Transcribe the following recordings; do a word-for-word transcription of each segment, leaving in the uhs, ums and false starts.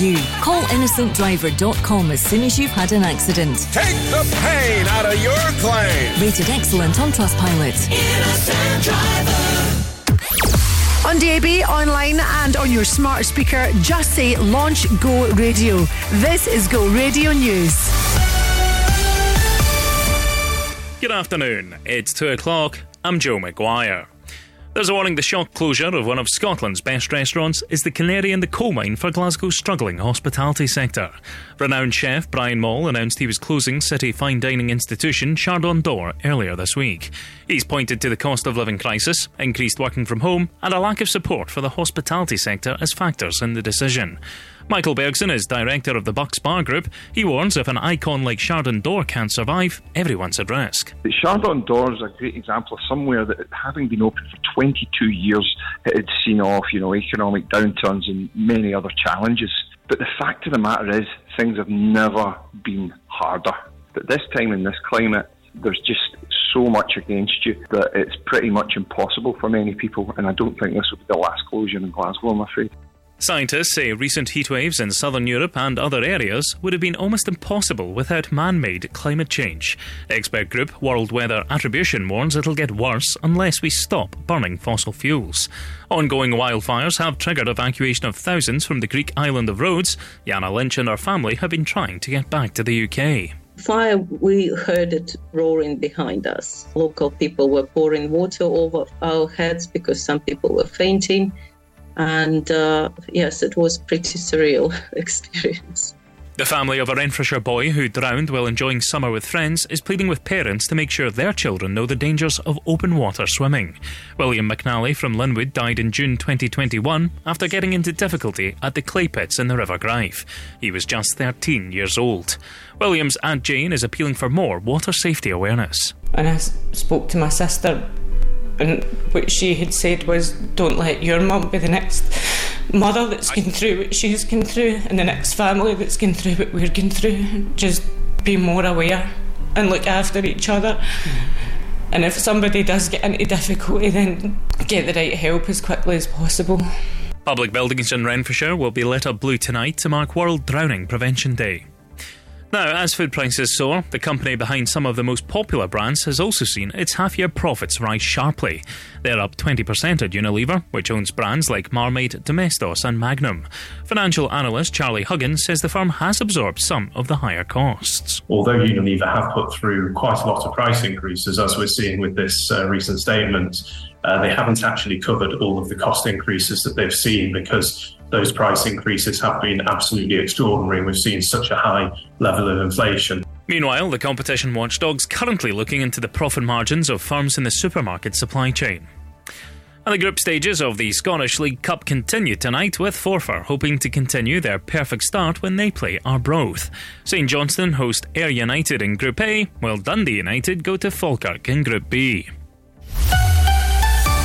you. Call innocent driver dot com as soon as you've had an accident. Take the pain out of your claim. Rated excellent on Trustpilot. Innocent Driver. On D A B, online and on your smart speaker, just say Launch Go Radio. This is Go Radio News. Good afternoon. It's two o'clock. I'm Joe McGuire. There's a warning the shock closure of one of Scotland's best restaurants is the canary in the coal mine for Glasgow's struggling hospitality sector. Renowned chef Brian Moll announced he was closing city fine dining institution Chardon d'Or earlier this week. He's pointed to the cost of living crisis, increased working from home and a lack of support for the hospitality sector as factors in the decision. Michael Bergson is director of the Bucks Bar Group. He warns if an icon like Chardon d'Or can't survive, everyone's at risk. Chardon d'Or is a great example of somewhere that, having been open for twenty-two years, it had seen off, you know, economic downturns and many other challenges. But the fact of the matter is, things have never been harder. But this time in this climate, there's just so much against you that it's pretty much impossible for many people. And I don't think this will be the last closure in Glasgow, I'm afraid. Scientists say recent heatwaves in southern Europe and other areas would have been almost impossible without man-made climate change. Expert group World Weather Attribution warns it'll get worse unless we stop burning fossil fuels. Ongoing wildfires have triggered evacuation of thousands from the Greek island of Rhodes. Jana Lynch and her family have been trying to get back to the U K. Fire, we heard it roaring behind us. Local people were pouring water over our heads because some people were fainting. And uh, yes, it was a pretty surreal experience. The family of a Renfrewshire boy who drowned while enjoying summer with friends is pleading with parents to make sure their children know the dangers of open water swimming. William McNally from Linwood died in June twenty twenty-one after getting into difficulty at the clay pits in the River Gryfe. He was just thirteen years old. William's Aunt Jane is appealing for more water safety awareness. And I spoke to my sister, and what she had said was, don't let your mum be the next mother that's gone through what she's gone through and the next family that's gone through what we're going through. Just be more aware and look after each other. Mm. And if somebody does get into difficulty, then get the right help as quickly as possible. Public buildings in Renfrewshire will be lit up blue tonight to mark World Drowning Prevention Day. Now, as food prices soar, the company behind some of the most popular brands has also seen its half-year profits rise sharply. They're up twenty percent at Unilever, which owns brands like Marmite, Domestos and Magnum. Financial analyst Charlie Huggins says the firm has absorbed some of the higher costs. Although Unilever have put through quite a lot of price increases, as we're seeing with this uh, recent statement, uh, they haven't actually covered all of the cost increases that they've seen because those price increases have been absolutely extraordinary. We've seen such a high level of inflation. Meanwhile, the competition watchdog's currently looking into the profit margins of firms in the supermarket supply chain. And the group stages of the Scottish League Cup continue tonight, with Forfar hoping to continue their perfect start when they play Arbroath. St Johnstone host Ayr United in Group A, while Dundee United go to Falkirk in Group B.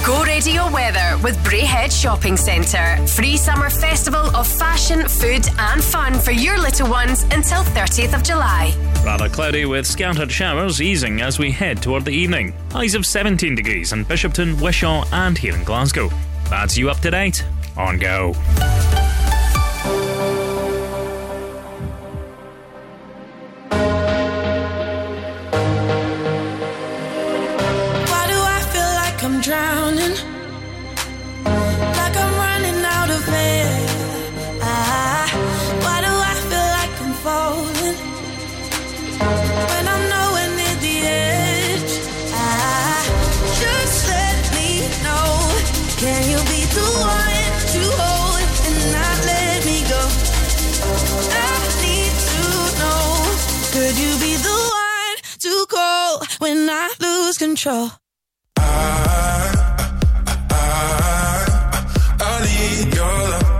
Go Radio Weather with Brayhead Shopping Centre. Free summer festival of fashion, food and fun for your little ones until thirtieth of July. Rather cloudy with scattered showers easing as we head toward the evening. Highs of seventeen degrees in Bishopton, Wishaw and here in Glasgow. That's you up to date on Go. Drowning, like I'm running out of air. I, why do I feel like I'm falling when I'm nowhere near the edge? I, just let me know. Can you be the one to hold and not let me go? I need to know. Could you be the one to call when I lose control? Could you be the one to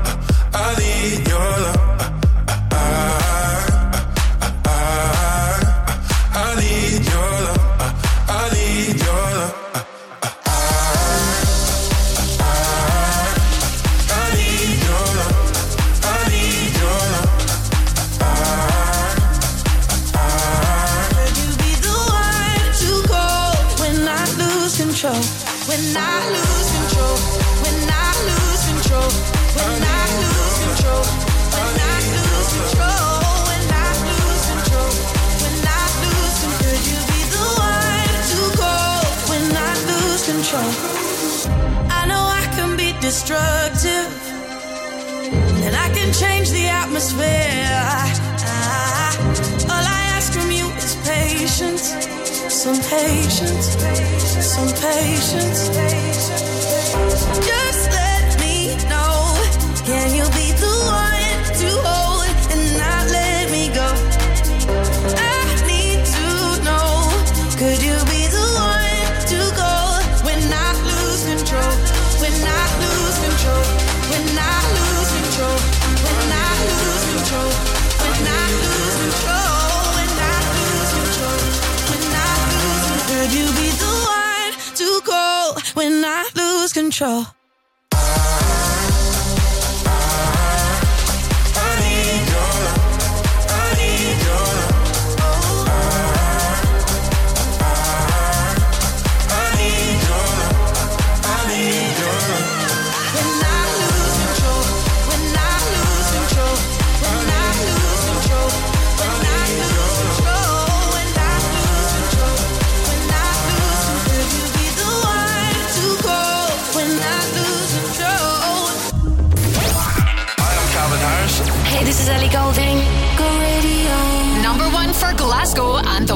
go when I lose? atmosphere. I, all I ask from you is patience, some patience, some patience. Just let me know, can you be the one to hold and not let me go? I need to know, could you be the one to go when I lose control, when I lose control, when I lose control, when I lose control, when I lose control, when I lose control, when I lose control, could you be the one to go when I lose control? This is Ellie Goulding. Go radio. Number one for Glasgow and the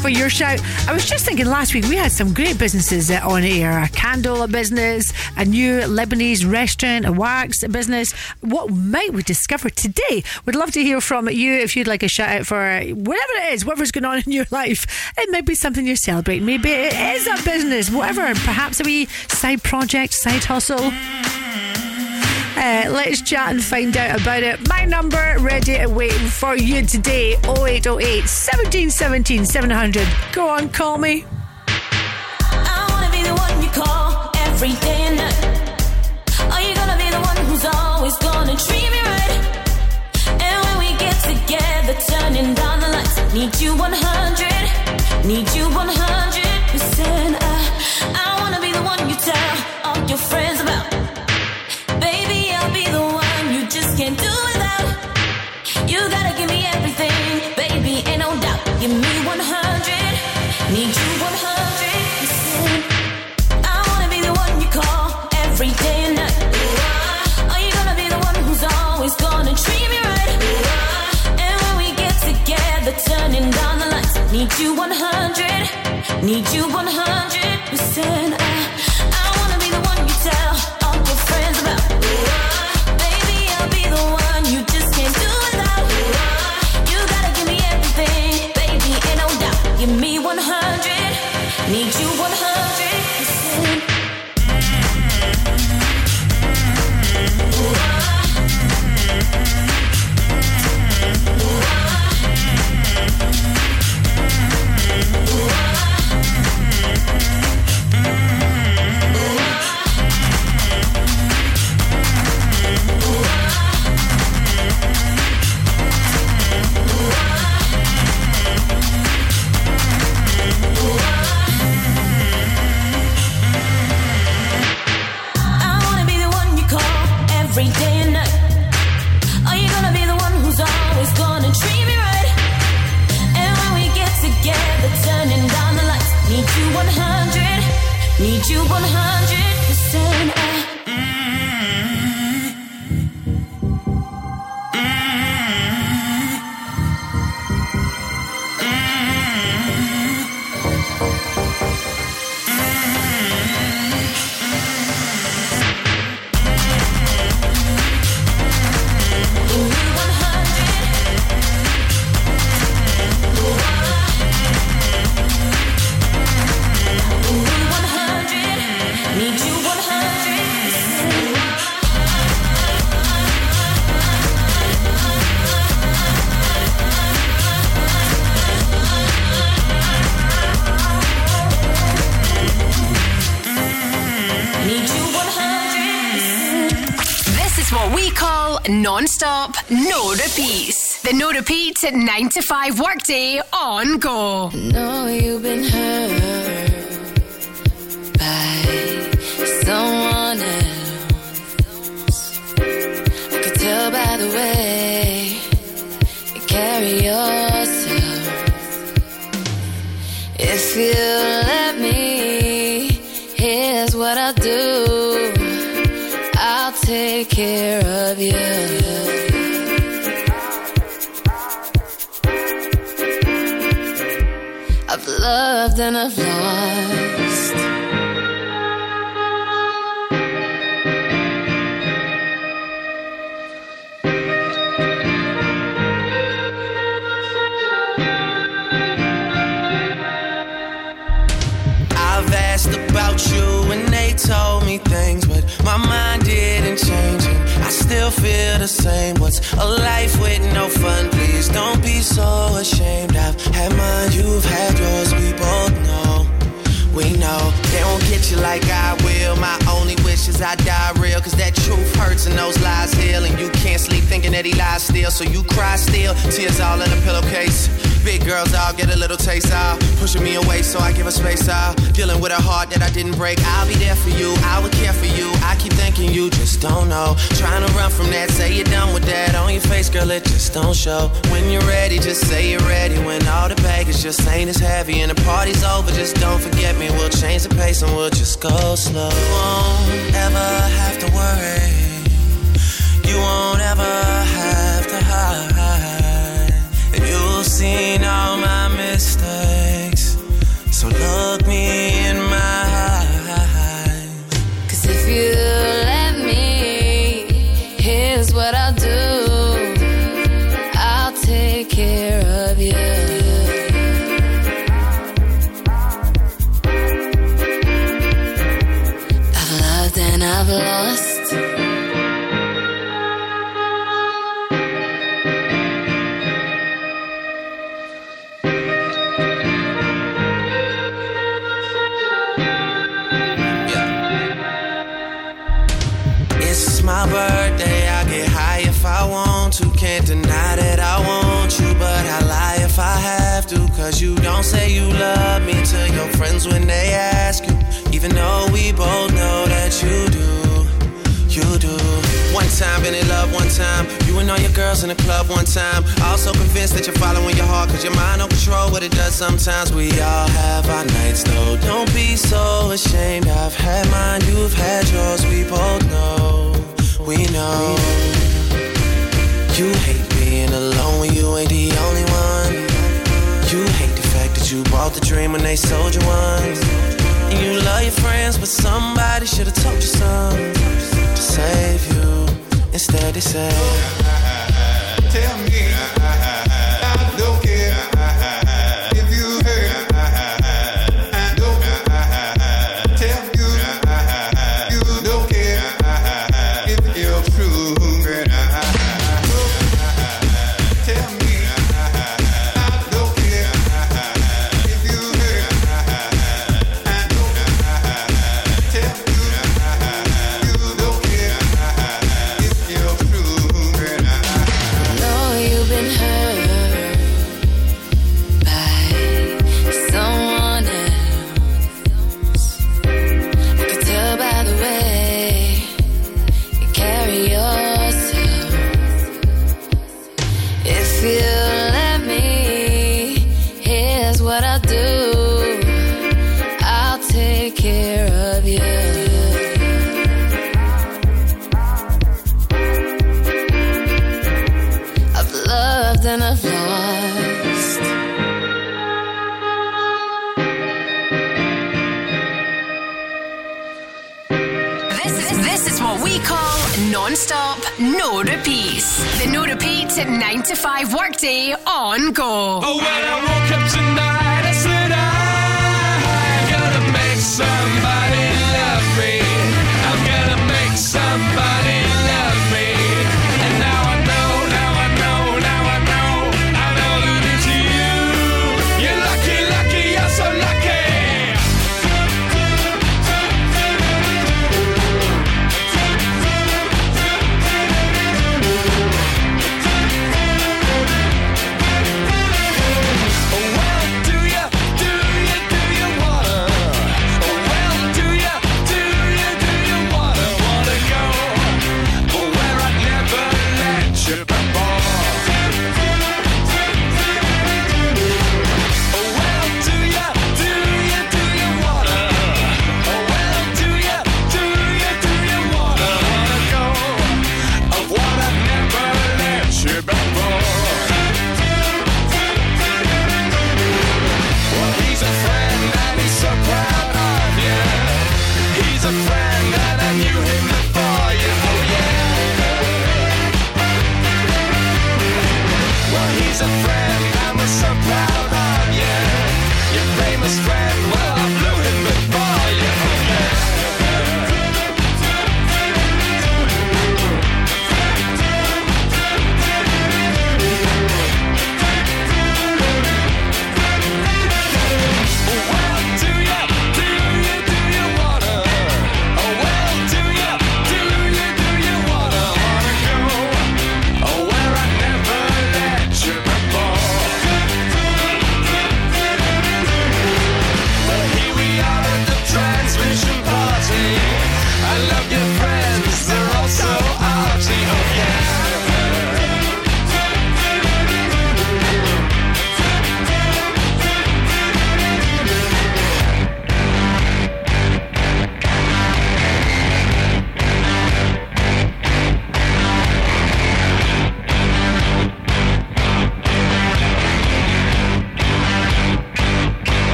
for your shout. I was just thinking last week we had some great businesses on air. A Candola business, a new Lebanese restaurant, a wax business. What might we discover today? We'd love to hear from you if you'd like a shout out for whatever it is, whatever's going on in your life. It may be something you're celebrating. Maybe it is a business, whatever. Perhaps a wee side project, side hustle. Uh, let's chat and find out about it. My number ready and waiting for you today, oh eight oh eight, one seven one seven, seven hundred. Go on, call me. I want to be the one you call every day and night. Are you gonna be the one who's always gonna treat me right? And when we get together, turning down the lights, need you one hundred, need you one hundred percent. I, I want to be the one you tell all need you one hundred percent. This is what we call non-stop, no repeats. The no repeats at nine to five workday on Go. I know you've been hurt by someone else. I could tell by the way you carry yourself. If you let me, here's what I'll do. I'll take care of you. I've loved and I've lost. I've asked about you and they told me things, but my mind didn't change it. I still feel the same. What's a life with no fun? Please don't be so ashamed. I've had mine, you've had yours. We both know, we know. They won't get you like I will. My only wish is I die real, cause that truth hurts and those lies heal. And you can't sleep thinking that he lies still, so you cry still, tears all in a pillowcase. Big girls all get a little taste, all pushing me away so I give her space, all dealing with a heart that I didn't break. I'll be there for you, I would care for you. I keep thinking you just don't know. Trying to run from that, say you're done with that. On your face, girl, it just don't show. When you're ready, just say you're ready. When all the baggage just ain't as heavy and the party's over, just don't forget me. We'll change the pace and we'll just go slow. You won't ever have to worry. You won't ever have to hide. You've seen all my mistakes, so look me in my eyes. Cause if you let me, here's what I'll do. I'll take care of you. I've loved and I've lost. Birthday, I get high if I want to. Can't deny that I want you, but I lie if I have to. Cause you don't say you love me to your friends when they ask you, even though we both know that you do, you do. One time, been in love one time. You and all your girls in the club one time. Also convinced that you're following your heart, cause your mind don't control what it does sometimes. We all have our nights though, don't be so ashamed. I've had mine, you've had yours, we both know. We know you hate being alone when you ain't the only one. You hate the fact that you bought the dream when they sold you one. And you love your friends, but somebody should have told you something to save you. Instead they say, tell me, I don't care. nine to five workday on Go. Oh, when I woke up tonight, I said, I'm gonna make somebody love me. I'm gonna make somebody love me. And now I know, now I know, now I know, I know that it's you. You're lucky, lucky, you're so lucky.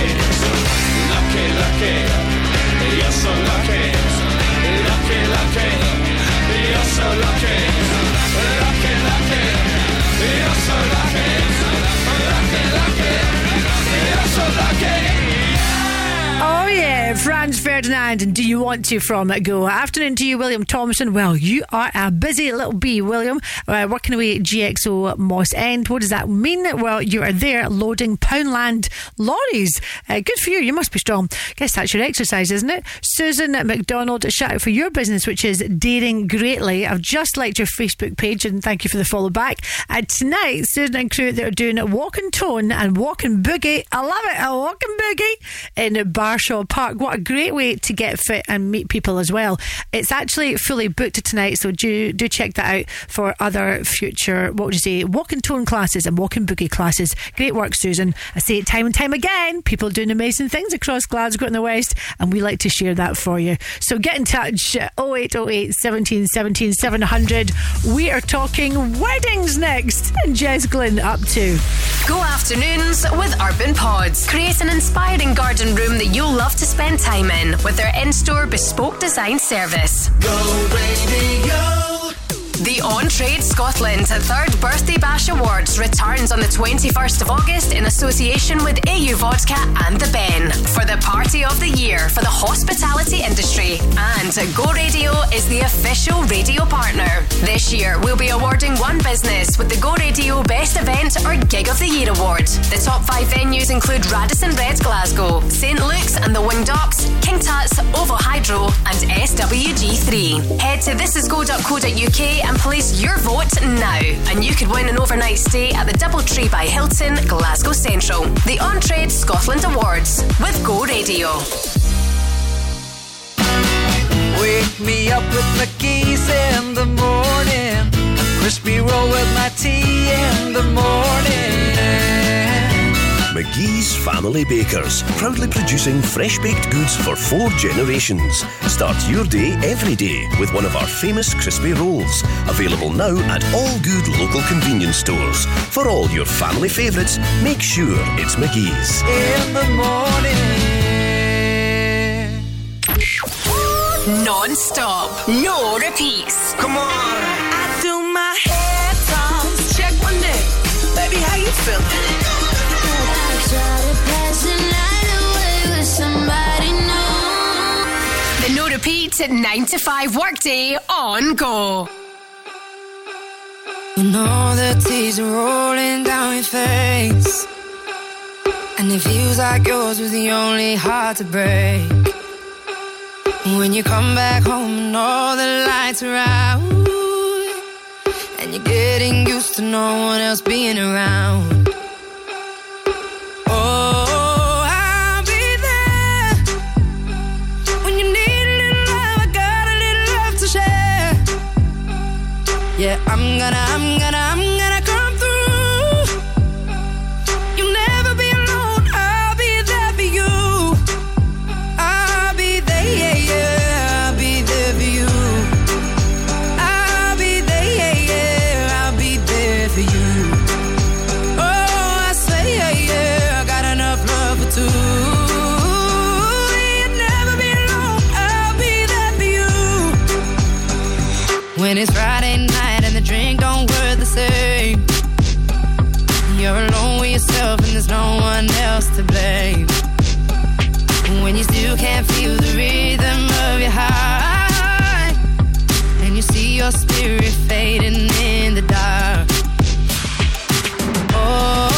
lucky, lucky, lucky, you're so lucky, lucky, lucky, you're so lucky, lucky, lucky, you're so lucky, lucky, lucky, you're so lucky. Oh yeah, Franz Ferdinand and Do You Want To from Go. Afternoon to you, William Thompson. Well, you are a busy little bee, William, uh, working away at G X O Moss End. What does that mean? Well, you are there loading Poundland lorries. Uh, good for you, you must be strong. Guess that's your exercise, isn't it? Susan McDonald, shout out for your business, which is Daring Greatly. I've just liked your Facebook page and thank you for the follow back. And uh, tonight, Susan and crew, they're doing Walk and Tone and Walk and Boogie. I love it, a Walk and Boogie in Bar Shaw Park. What a great way to get fit and meet people as well. It's actually fully booked tonight, so do do check that out for other future, what would you say, walk and tone classes and walk and boogie classes. Great work, Susan. I say it time and time again, people doing amazing things across Glasgow and the West, and we like to share that for you. So get in touch, oh eight oh eight, one seven one seven, seven hundred. We are talking weddings next, and Jess Glynn up to Go Afternoons with Urban Pods. Create an inspiring garden room that you'll love to spend time in with their in-store bespoke design service. Go baby, go! The On Trade Scotland's third Birthday Bash Awards returns on the twenty-first of August in association with A U Vodka and The Ben for the party of the year for the hospitality industry, and Go Radio is the official radio partner. This year we'll be awarding one business with the Go Radio Best Event or Gig of the Year Award. The top five venues include Radisson Red Glasgow, St Luke's and the Wing Docks, King Tut's, Ovo Hydro and S W G three. Head to this is go dot co dot U K and place your vote now, and you could win an overnight stay at the Doubletree by Hilton, Glasgow Central. The On Trade Scotland Awards with Go Radio. Wake me up with my keys in the morning, a crispy roll with my tea in the morning. McGee's Family Bakers, proudly producing fresh baked goods for four generations. Start your day every day with one of our famous crispy rolls, available now at all good local convenience stores. For all your family favourites, make sure it's McGee's. In the morning, non-stop, no repeats. Come on! I do my hair toss. Check one day, baby, how you feeling? The no repeats at nine to five workday on Go. You know the tears are rolling down your face, and it feels like yours was the only heart to break. When you come back home and all the lights are out, and you're getting used to no one else being around. Yeah, I'm gonna, I'm gonna, I'm gonna come through. You'll never be alone, I'll be there for you. I'll be there, yeah, yeah, I'll be there for you. I'll be there, yeah, yeah, I'll be there for you. Oh, I say, yeah, yeah, I got enough love for two. When it's Friday night and the drink don't work the same, you're alone with yourself and there's no one else to blame. When you still can't feel the rhythm of your heart, and you see your spirit fading in the dark. Oh,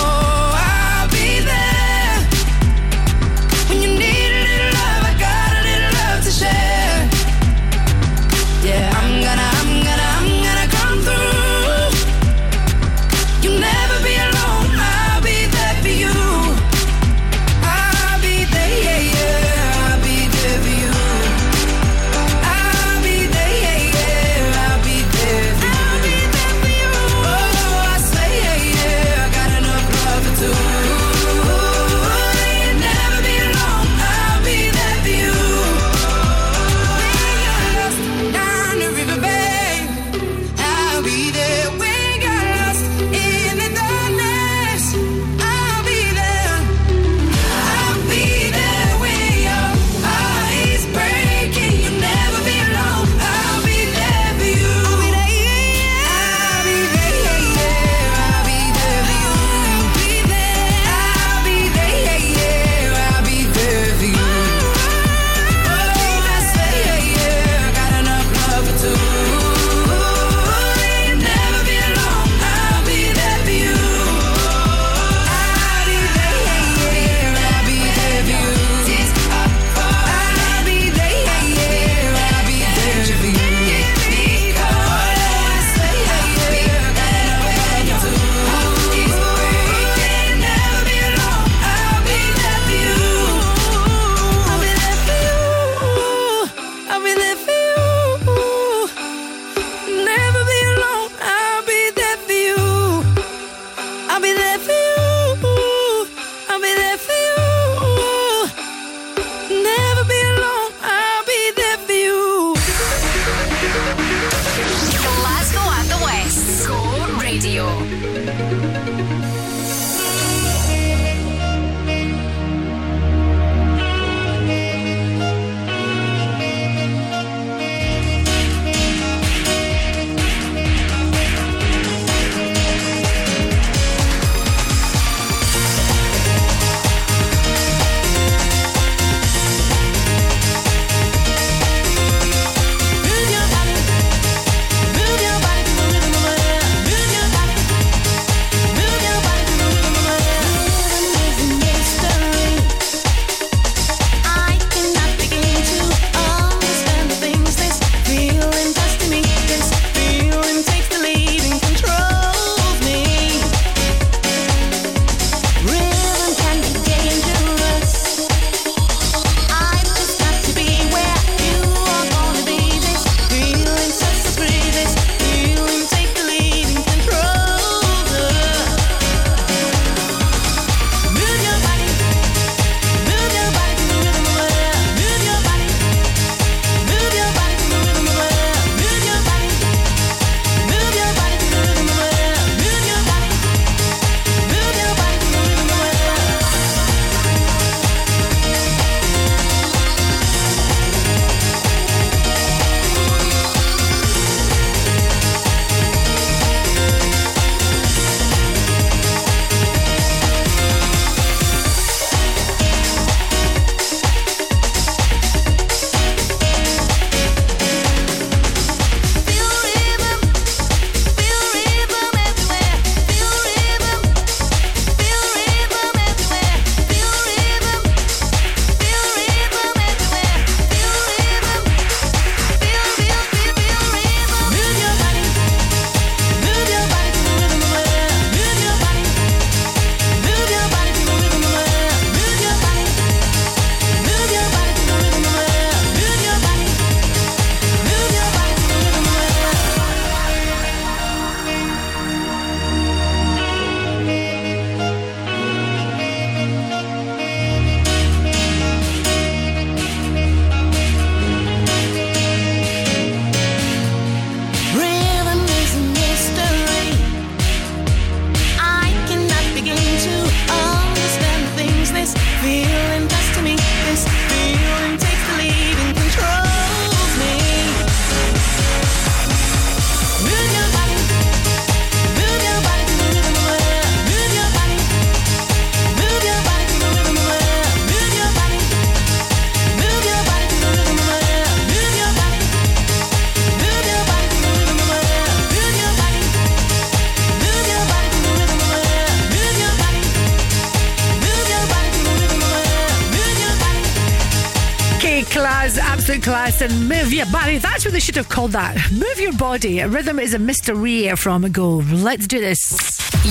Class and move your body. That's what they should have called that. Move your body. Rhythm is a mystery from Go. Let's do this.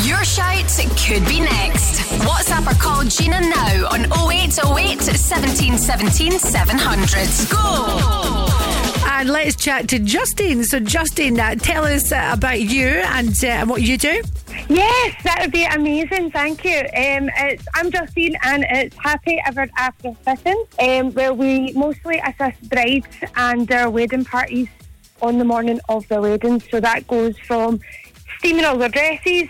Your shout could be next. WhatsApp or call Gina now on oh eight oh eight, one seven one seven, seven hundred. Go. And let's chat to Justine. So Justine, uh, tell us uh, about you and uh, what you do. Yes, that would be amazing. Thank you. Um, it's, I'm Justine, and it's Happy Ever After Fitting, um, where we mostly assist brides and their wedding parties on the morning of their wedding. So that goes from steaming all their dresses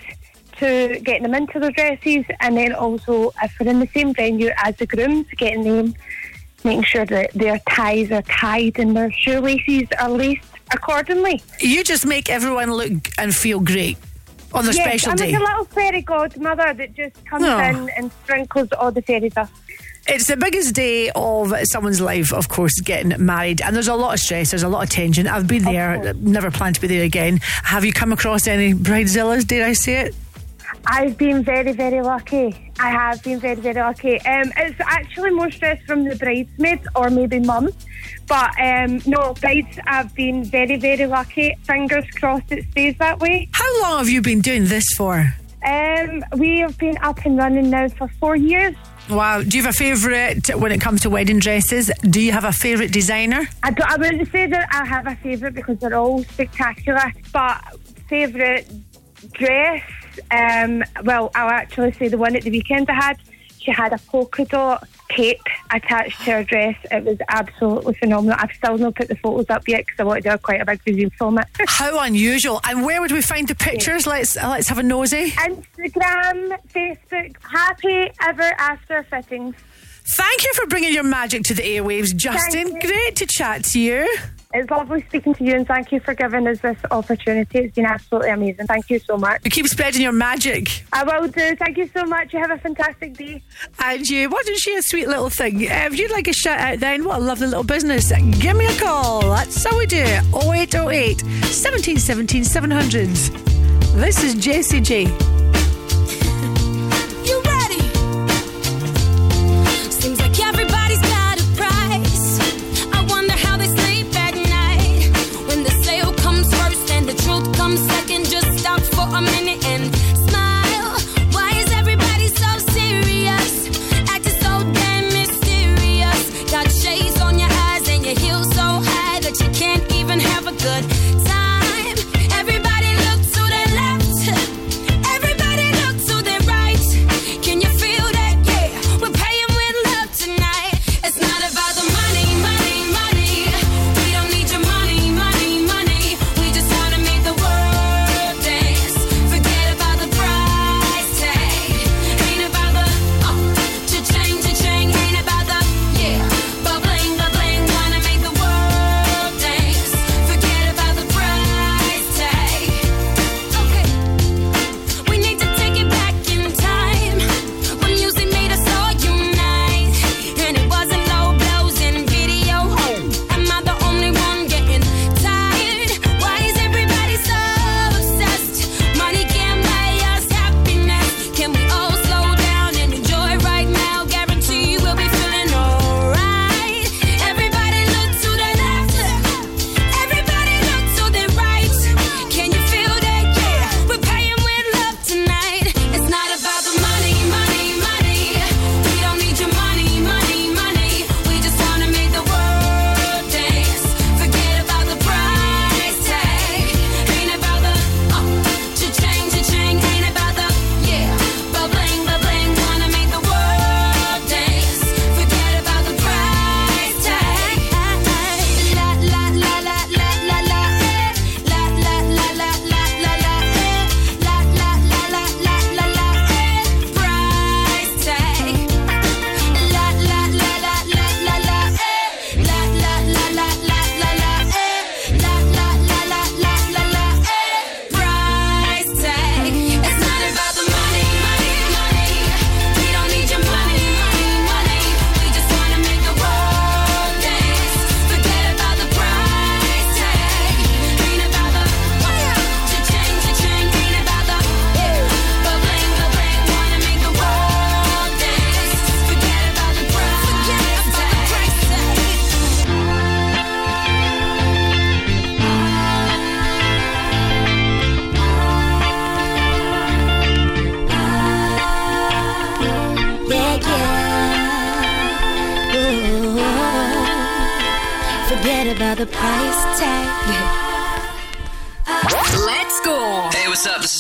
to getting them into their dresses, and then also if they're in the same venue as the grooms, getting them, making sure that their ties are tied and their shoelaces are laced accordingly. You just make everyone look and feel great. On the yes, special I'm day. I'm like a little fairy godmother that just comes oh. in and sprinkles all the fairy dust. It's the biggest day of someone's life, of course, getting married. And there's a lot of stress, there's a lot of tension. I've been there, never plan to be there again. Have you come across any bridezillas, dare I say it? I've been very, very lucky. I have been very, very lucky. Um, it's actually more stress from the bridesmaids or maybe mum. But um, no, brides have been very, very lucky. Fingers crossed it stays that way. How long have you been doing this for? Um, we have been up and running now for four years. Wow. Do you have a favourite when it comes to wedding dresses? Do you have a favourite designer? I, I wouldn't say that I have a favourite because they're all spectacular. But favourite dress... Um, well, I'll actually say the one at the weekend I had. She had a polka dot tape attached to her dress. It was absolutely phenomenal. I've still not put the photos up yet because I want to do quite a big review from it. How unusual. And where would we find the pictures? Yeah. Let's uh, let's have a nosy. Instagram, Facebook. Happy Ever After Fittings. Thank you for bringing your magic to the airwaves, Justin. Great to chat to you. It's lovely speaking to you, and thank you for giving us this opportunity. It's been absolutely amazing. Thank you so much. You keep spreading your magic. I will do. Thank you so much. You have a fantastic day. And you, wasn't she a sweet little thing? If you'd like a shout out then, what a lovely little business, give me a call. That's how we do it. oh eight oh eight, one seven one seven, seven hundred. This is J C J.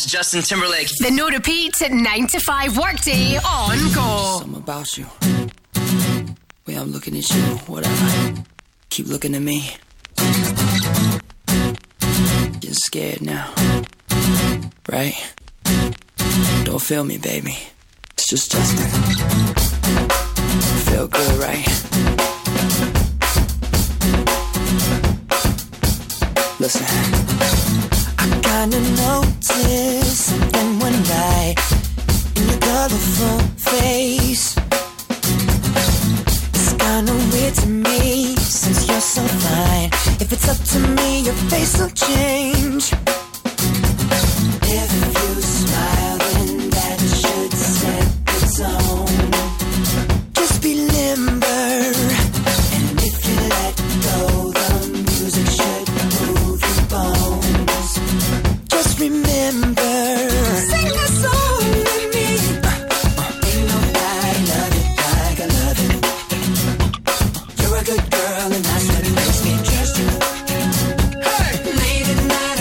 Justin Timberlake. The no repeats at nine to five workday on Go. Something about you. Way I'm looking at you, whatever. Keep looking at me. Getting scared now. Right? Don't feel me, baby. It's just Justin. Feel good, right? Listen. Kinda noticed something one night in your colorful face. It's kinda weird to me since you're so fine. If it's up to me, your face will change. If you smile, then that should set the tone. Just be limber, and if you let go, the music should move your bones. Remember, sing a song with me. Ain't nobody love it like I love it. You're a good girl and that's what makes me trust you. Hey, late at night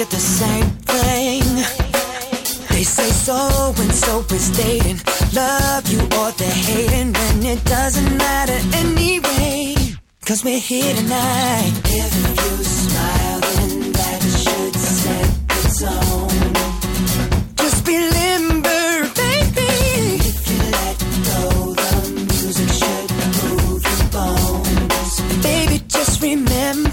look at the same thing. They say so and so is dating. Love you or they're hating, and it doesn't matter anyway, 'cause we're here tonight. If you smile, then that should set the tone. Just remember, baby, if you let go, the music should move your bones. Baby, just remember.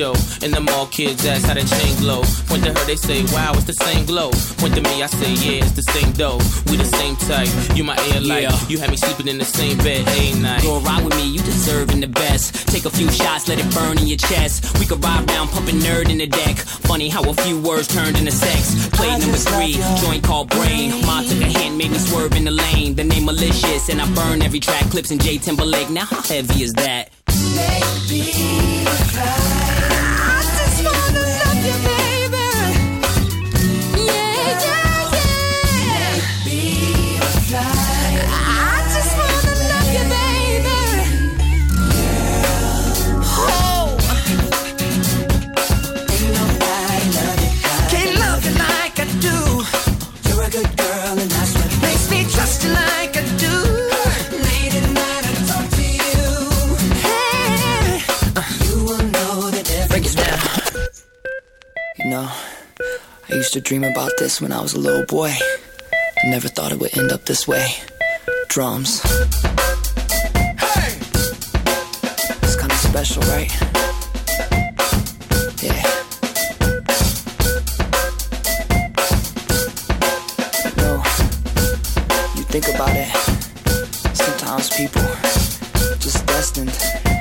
Show. In the mall, kids ask how the chain glow. Point to her, they say, wow, it's the same glow. Point to me, I say, yeah, it's the same dough. We the same type, you my air light. Yeah. You had me sleeping in the same bed, ain't night. Go ride with me, you deserving the best. Take a few shots, let it burn in your chest. We could ride round, pumping nerd in the deck. Funny how a few words turned into sex. Play I number three, joint called brain. Ma took a hand, made me swerve in the lane. The name malicious, and I burn every track. Clips in Jay Timberlake, now how heavy is that? Make me cry. I used to dream about this when I was a little boy. I never thought it would end up this way. Drums. Hey! It's kind of special, right? Yeah. You know, you think about it, sometimes people are just destined.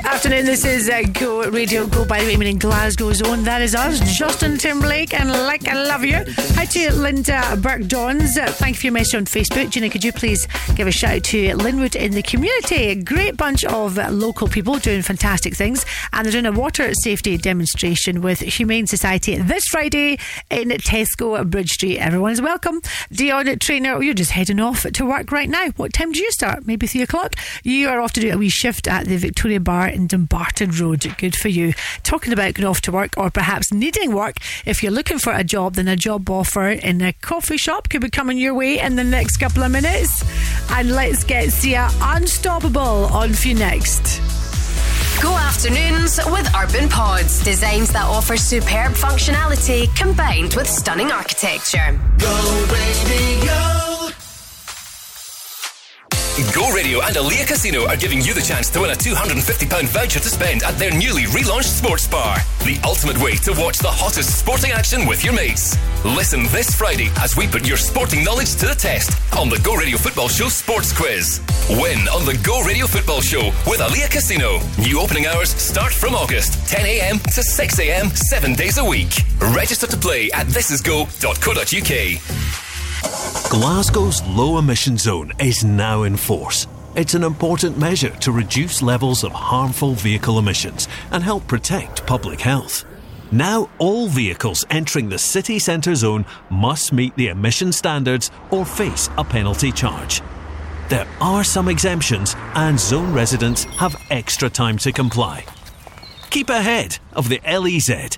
Afternoon, this is uh, Go Radio Go by Raymond in Glasgow Zone. That is us, Justin Timberlake and Like I Love You. Hi to Linda Burke-Dons. Thank you for your message on Facebook. Gina, could you please give a shout out to Linwood in the community? A great bunch of local people doing fantastic things, and they're doing a water safety demonstration with Humane Society this Friday in Tesco, Bridge Street. Everyone's welcome. Dion Trainer, you're just heading off to work right now. What time do you start? Maybe three o'clock? You are off to do a wee shift at the Victoria Bar in Dumbarton Road. Good for you. Talking about going off to work, or perhaps needing work, if you're looking for a job, then a job offer in a coffee shop could be coming your way in the next couple of minutes. And let's get Sia Unstoppable on for you next. Go Afternoons with Urban Pods, designs that offer superb functionality combined with stunning architecture. Go baby, go. Go Radio and Alea Casino are giving you the chance to win a two hundred fifty pounds voucher to spend at their newly relaunched sports bar. The ultimate way to watch the hottest sporting action with your mates. Listen this Friday as we put your sporting knowledge to the test on the Go Radio Football Show Sports Quiz. Win on the Go Radio Football Show with Alea Casino. New opening hours start from August, ten a.m. to six a.m. seven days a week. Register to play at this is go dot co dot uk. Glasgow's low emission zone is now in force. It's an important measure to reduce levels of harmful vehicle emissions and help protect public health. Now all vehicles entering the city centre zone must meet the emission standards or face a penalty charge. There are some exemptions and zone residents have extra time to comply. Keep ahead of the L E Z.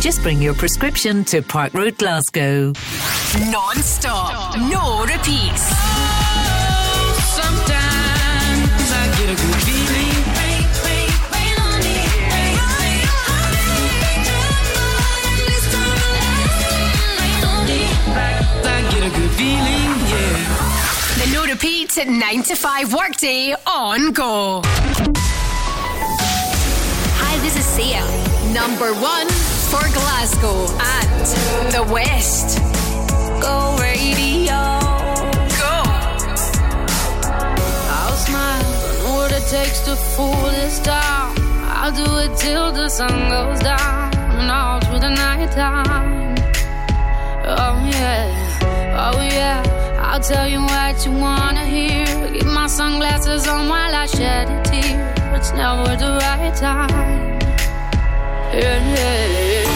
Just bring your prescription to Park Road, Glasgow. Non-stop, no repeats. Oh, sometimes I get a good feeling. Wait, wait, wait on me. I get a good feeling, yeah. The no repeats at nine to five workday on Go. Hi, this is Sia. Number one for Glasgow and the West. Go radio. Go. I'll smile on what it takes to fool this town. I'll do it till the sun goes down and all through the night time. Oh yeah, oh yeah. I'll tell you what you wanna hear. Keep my sunglasses on while I shed a tear. It's never the right time. Yeah, yeah, yeah.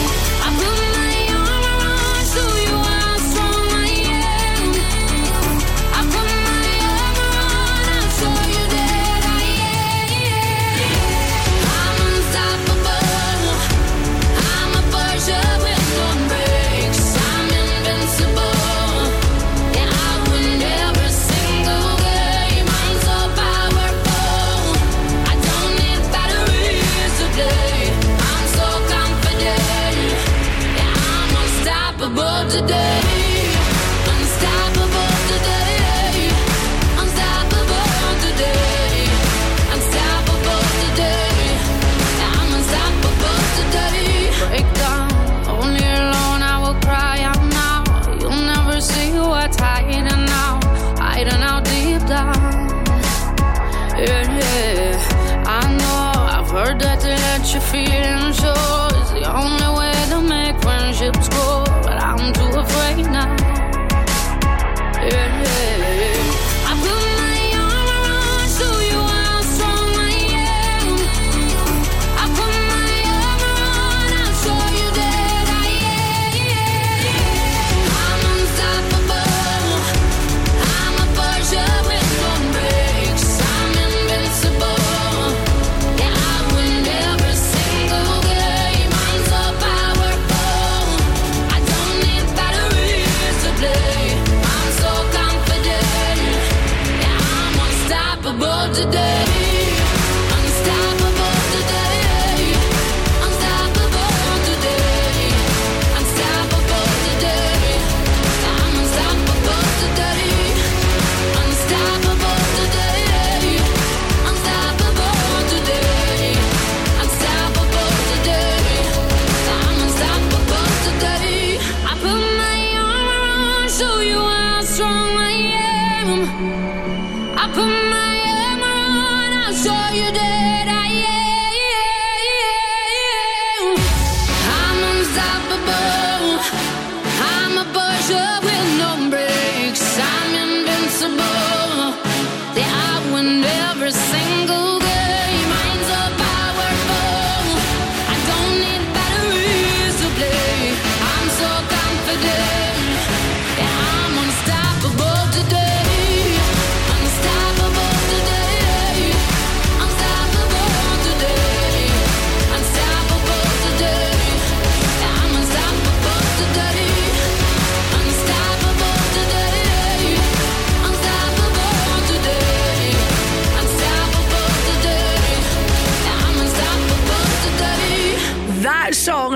Today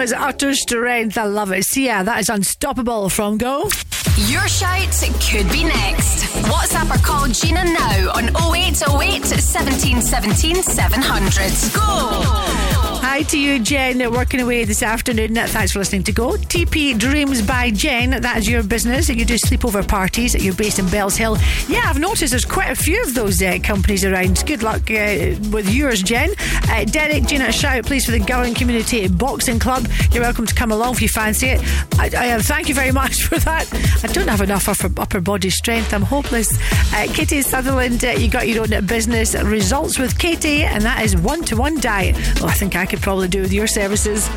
is utter strength. I love it. See, yeah, that is Unstoppable from Go. Your shout could be next. WhatsApp or call Gina now on oh eight oh eight seventeen seventeen seven hundred. Go! Hi to you, Jen, working away this afternoon. Thanks for listening to Go. T P Dreams by Jen, that is your business. You do sleepover parties. You're based in Bells Hill. Yeah, I've noticed there's quite a few of those uh, companies around. Good luck uh, with yours, Jen. Uh, Derek, Gina, a shout out, please, for the Gowan Community Boxing Club. You're welcome to come along if you fancy it. I, I, thank you very much for that. I don't have enough upper, upper body strength. I'm hopeless. Uh, Katie Sutherland, uh, you got your own business. Results with Katie, and that is one-to-one diet. Oh, I think I could probably do with your services.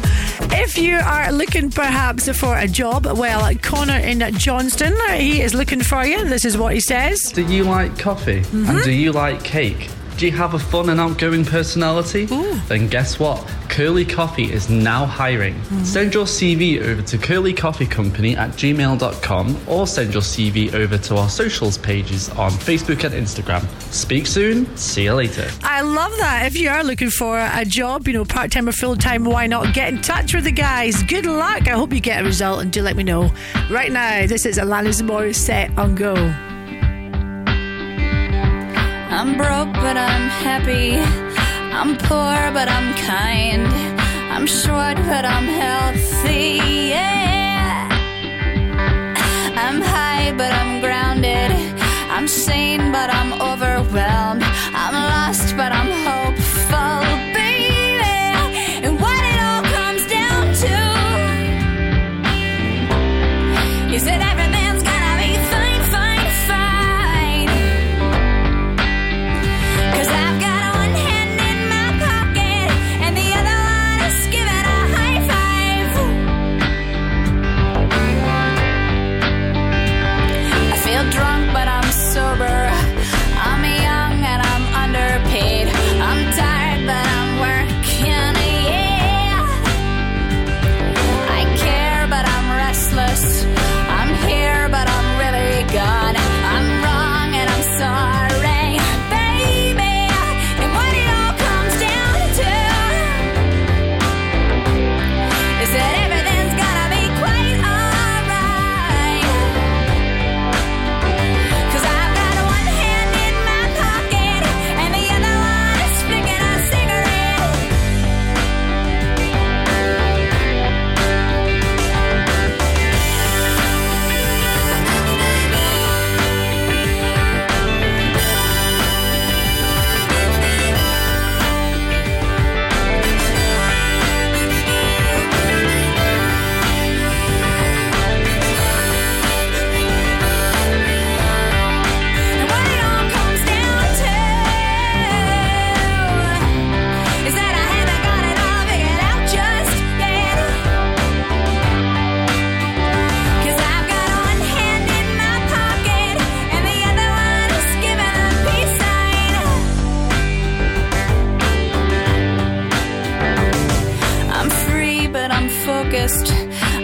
If you are looking perhaps for a job, well, Connor in Johnston, he is looking for you. This is what he says. Do you like coffee? Mm-hmm. And do you like cake? Do you have a fun and outgoing personality? Ooh. Then guess what? Curly Coffee is now hiring. Mm-hmm. Send your C V over to curly coffee company at gmail dot com or send your C V over to our socials pages on Facebook and Instagram. Speak soon. See you later. I love that. If you are looking for a job, you know, part-time or full-time, why not get in touch with the guys? Good luck. I hope you get a result and do let me know. Right now, this is Alanis Morissette on Go. I'm broke, but I'm happy. I'm poor, but I'm kind. I'm short, but I'm healthy. Yeah. I'm high, but I'm grounded. I'm sane, but I'm overwhelmed. I'm lost, but I'm hopeful, baby. And what it all comes down to is that everything.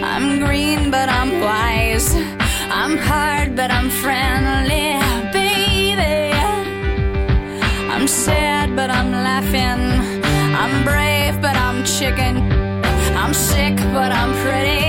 I'm green, but I'm wise. I'm hard, but I'm friendly, baby. I'm sad, but I'm laughing. I'm brave, but I'm chicken. I'm sick, but I'm pretty.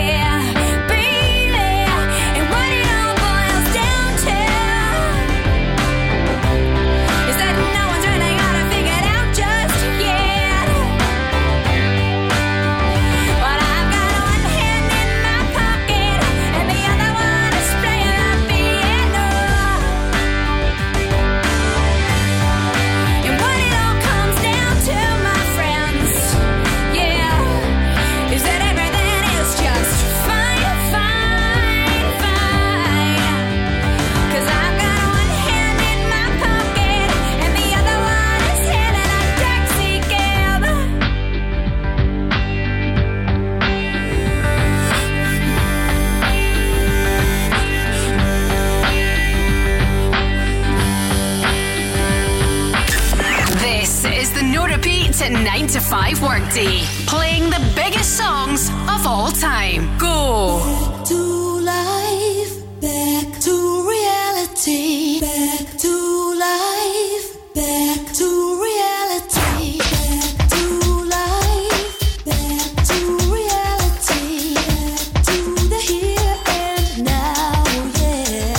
nine to five workday, playing the biggest songs of all time. Go! Back to life, back to reality, back to life, back to reality, back to life, back to reality, back to the here and now, yeah.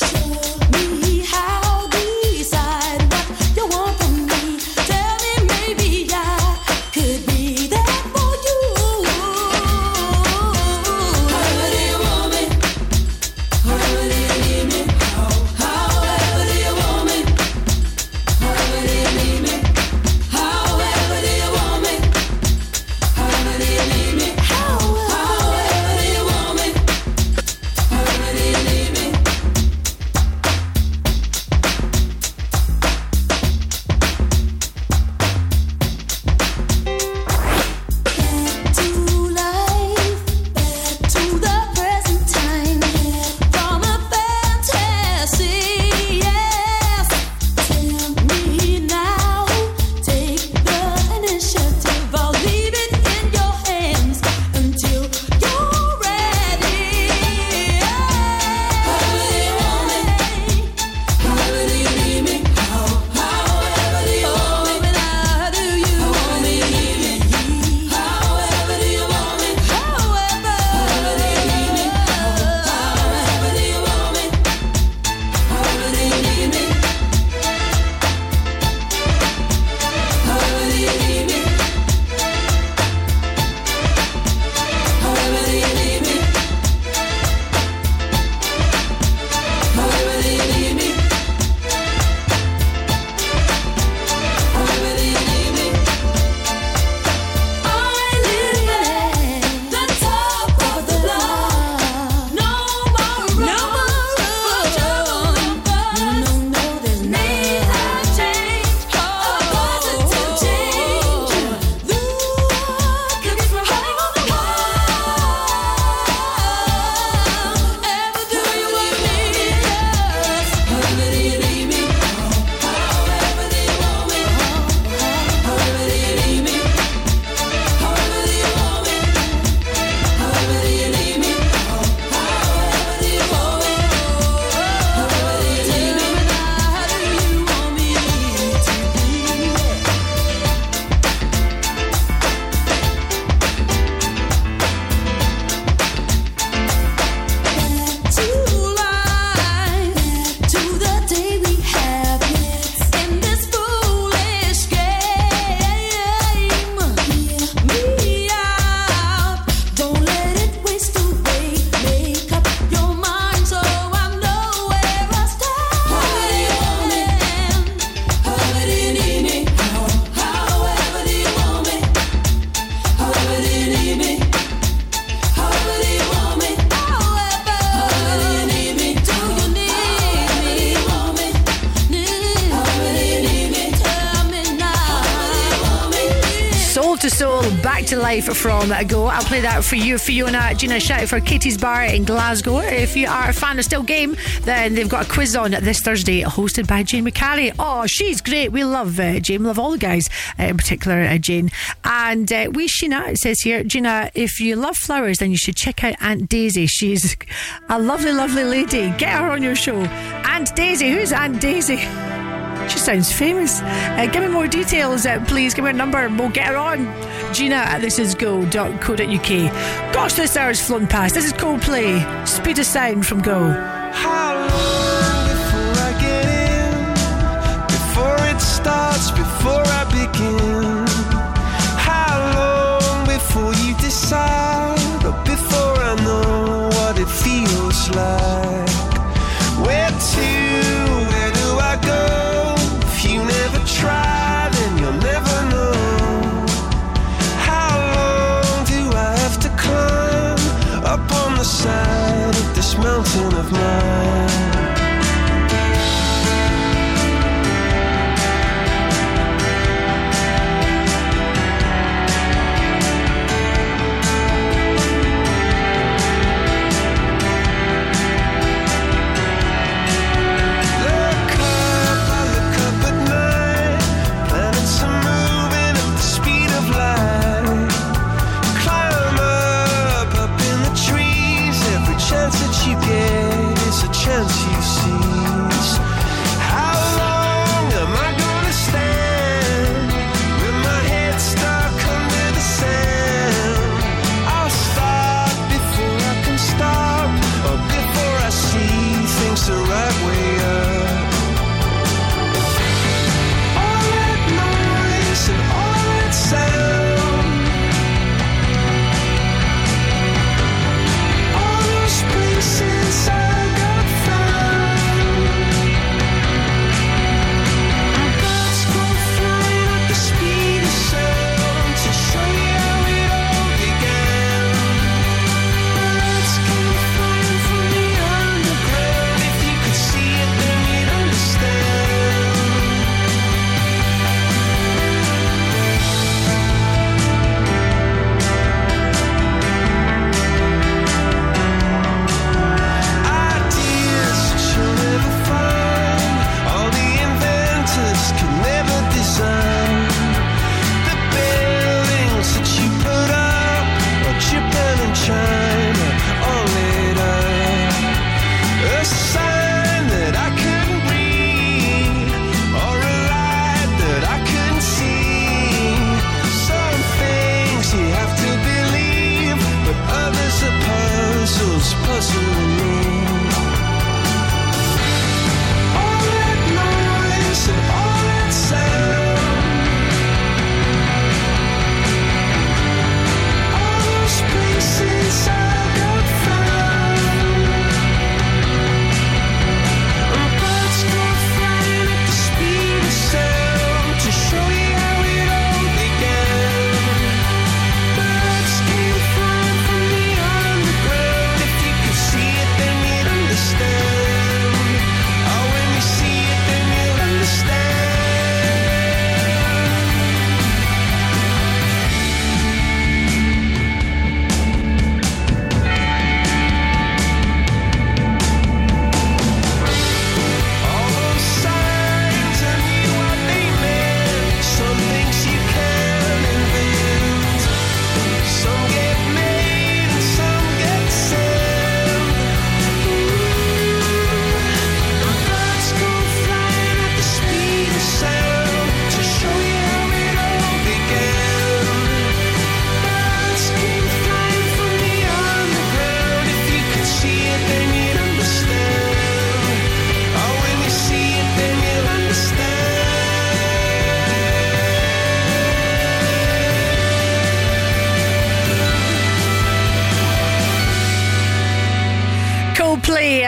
Show me how, decide what you want from me. Could be Back to Life from Go. I'll play that for you, Fiona. Gina shouted for Katie's Bar in Glasgow. If you are a fan of Still Game, then they've got a quiz on this Thursday, hosted by Jane McCarry. Oh, she's great. We love uh, Jane. We love all the guys, uh, in particular uh, Jane. And uh, we, Sheena, it says here, Gina, if you love flowers, then you should check out Aunt Daisy. She's a lovely, lovely lady. Get her on your show. Aunt Daisy. Who's Aunt Daisy? She sounds famous. Uh, give me more details, uh, please. Give me her number and we'll get her on. Gina at this is go dot co dot U K. Gosh, this hour's flown past. This is Coldplay. Speed of Sound from Go. How long before I get in? Before it starts, before I begin. How long before you decide? Or before I know what it feels like. Where to? Where do I go? Try, then you'll never know. How long do I have to climb up on the side of this mountain of mine?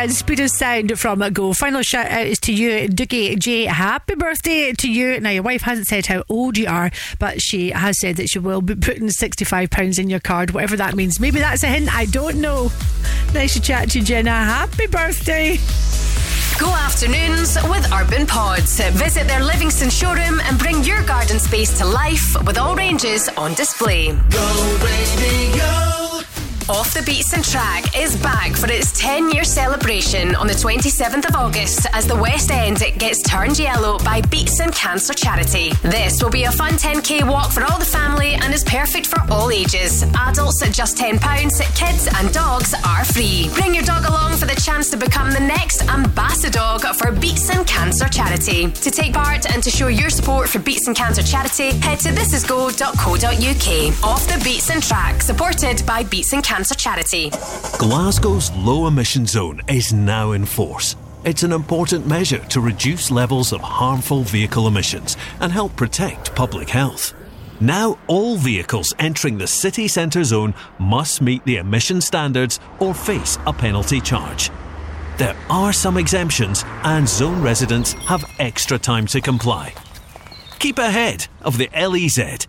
Speed of Sound from Go. Final shout out is to you, Doogie J. Happy birthday to you. Now, your wife hasn't said how old you are, but she has said that she will be putting sixty-five pounds in your card, whatever that means. Maybe that's a hint, I don't know. Nice to chat to you, Jenna. Happy birthday. Go afternoons with Urban Pods. Visit their Livingston showroom and bring your garden space to life with all ranges on display. Go, baby, go! Off the Beats and Track is back for its ten-year celebration on the twenty-seventh of August as the West End gets turned yellow by Beats and Cancer Charity. This will be a fun ten k walk for all the family and is perfect for all ages. Adults at just ten pounds, kids and dogs are free. Bring your dog along for the chance to become the next ambassador for Beats and Cancer Charity. To take part and to show your support for Beats and Cancer Charity, head to this is go dot co dot u k. Off the Beats and Track, supported by Beats and Cancer Charity. Glasgow's low emission zone is now in force. It's an important measure to reduce levels of harmful vehicle emissions and help protect public health. Now all vehicles entering the city centre zone must meet the emission standards or face a penalty charge. There are some exemptions and zone residents have extra time to comply. Keep ahead of the L E Z.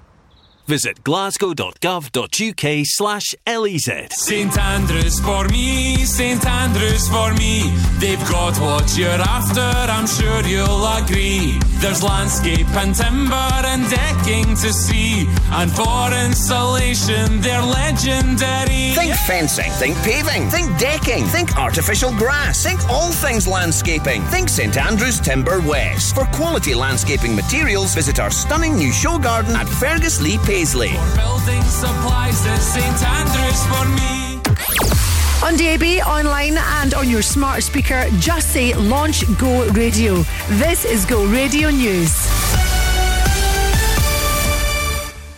Visit glasgow.gov.uk slash L E Z. Saint Andrews for me, Saint Andrews for me. They've got what you're after, I'm sure you'll agree. There's landscape and timber and decking to see. And for insulation, they're legendary. Think fencing, think paving, think decking, think artificial grass, think all things landscaping. Think Saint Andrews Timber West. For quality landscaping materials, visit our stunning new show garden at Fergus Lee Paving. Paisley. For building supplies, there's Saint Andrews for me. On D A B, online and on your smart speaker, just say Launch Go Radio. This is Go Radio News.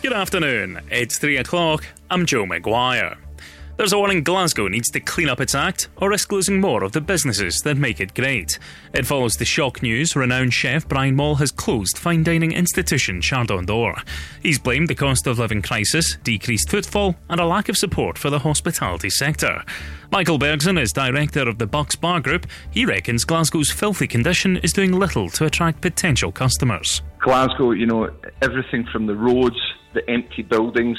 Good afternoon. It's three o'clock. I'm Joe Maguire. There's a warning Glasgow needs to clean up its act or risk losing more of the businesses that make it great. It follows the shock news renowned chef Brian Moll has closed fine dining institution Chardon d'Or. He's blamed the cost of living crisis, decreased footfall and a lack of support for the hospitality sector. Michael Bergson is director of the Bucks Bar Group. He reckons Glasgow's filthy condition is doing little to attract potential customers. Glasgow, you know, everything from the roads, the empty buildings,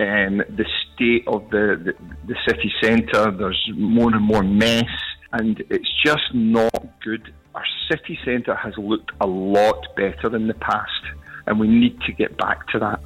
Um, the state of the, the, the city centre, there's more and more mess, and it's just not good. Our city centre has looked a lot better in the past, and we need to get back to that.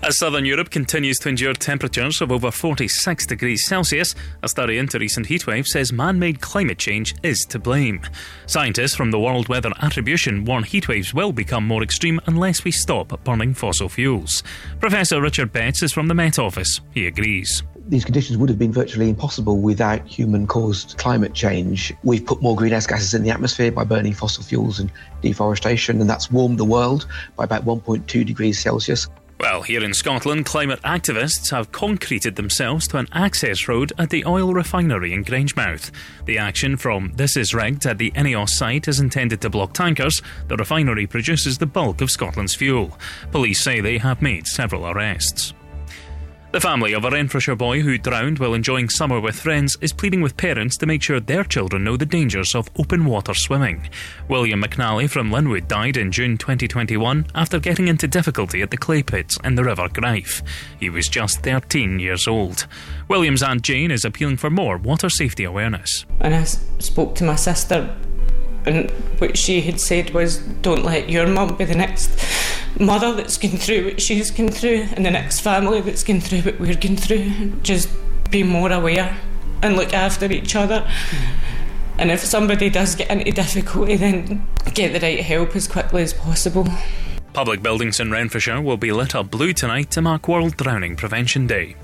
As southern Europe continues to endure temperatures of over forty-six degrees Celsius, a study into recent heatwave says man-made climate change is to blame. Scientists from the World Weather Attribution warn heatwaves will become more extreme unless we stop burning fossil fuels. Professor Richard Betts is from the Met Office. He agrees. These conditions would have been virtually impossible without human-caused climate change. We've put more greenhouse gases in the atmosphere by burning fossil fuels and deforestation, and that's warmed the world by about one point two degrees Celsius. Well, here in Scotland, climate activists have concreted themselves to an access road at the oil refinery in Grangemouth. The action from This Is Rigged at the Ineos site is intended to block tankers. The refinery produces the bulk of Scotland's fuel. Police say they have made several arrests. The family of a Renfrewshire boy who drowned while enjoying summer with friends is pleading with parents to make sure their children know the dangers of open water swimming. William McNally from Linwood died in June twenty twenty-one after getting into difficulty at the clay pits in the River Gryfe. He was just thirteen years old. William's Aunt Jane is appealing for more water safety awareness. And I spoke to my sister, and what she had said was, don't let your mum be the next mother that's gone through what she's gone through and the next family that's gone through what we're going through. Just be more aware and look after each other. And if somebody does get into difficulty, then get the right help as quickly as possible. Public buildings in Renfrewshire will be lit up blue tonight to mark World Drowning Prevention Day.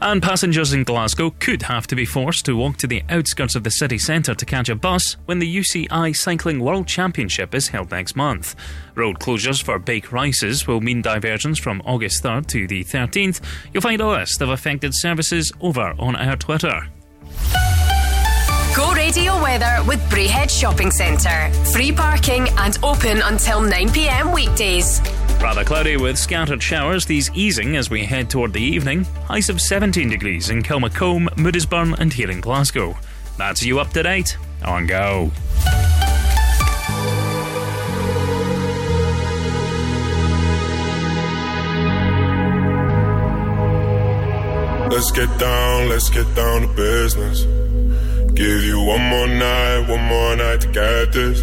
And passengers in Glasgow could have to be forced to walk to the outskirts of the city centre to catch a bus when the U C I Cycling World Championship is held next month. Road closures for baked rices will mean diversions from August third to the thirteenth. You'll find a list of affected services over on our Twitter. Go Radio Weather with Brayhead Shopping Centre. Free parking and open until nine p m weekdays. Rather cloudy with scattered showers, these easing as we head toward the evening. Highs of seventeen degrees in Kilmacombe, Moodysburn and here in Glasgow. That's you up to date on Go. Let's get down, let's get down to business. Give you one more night, one more night to get this.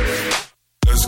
Let's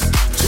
So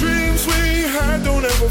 Dreams we had don't ever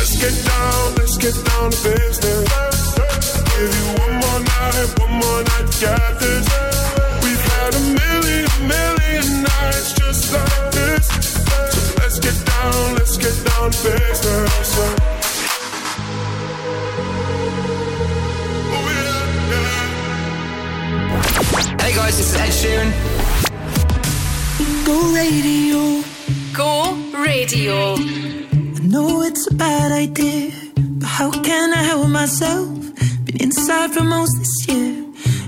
Let's get down, let's get down to business. Give you one more night, one more night to get this. We've had a million, million nights just like this. So let's get down, let's get down to business. Hey guys, this is Ed Sheeran. Go radio. Go radio. Know it's a bad idea, but how can I help myself? Been inside for most this year,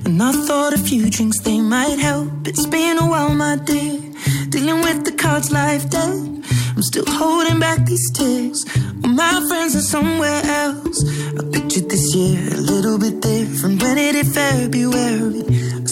and I thought a few drinks, they might help. It's been a while, my dear, dealing with the cards life dealt. I'm still holding back these tears, but my friends are somewhere else. I pictured this year a little bit different when it hit February. A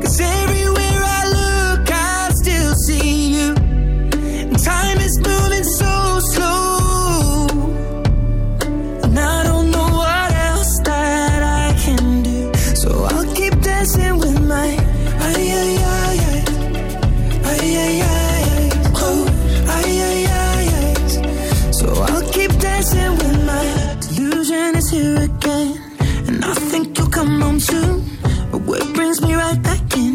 'Cause everywhere I look, I still see you, and time is moving so slow, and I don't know what else that I can do. So I'll keep dancing with my ay-ay-ay-ay, ay-ay-ay. Here again, and I think you'll come home soon. But what brings me right back in?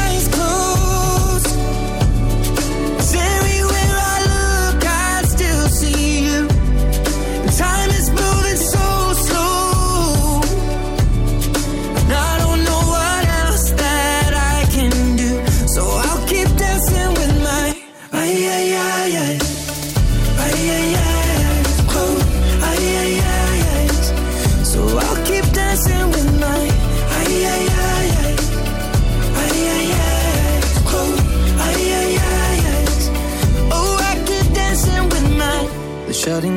eyes closed. 'Cause everywhere I look, I still see you. And time is moving so slow, and I don't know what else that I can do. So I'll keep dancing with my ay-ay-ay-ay, ay-ay-ay. They're shutting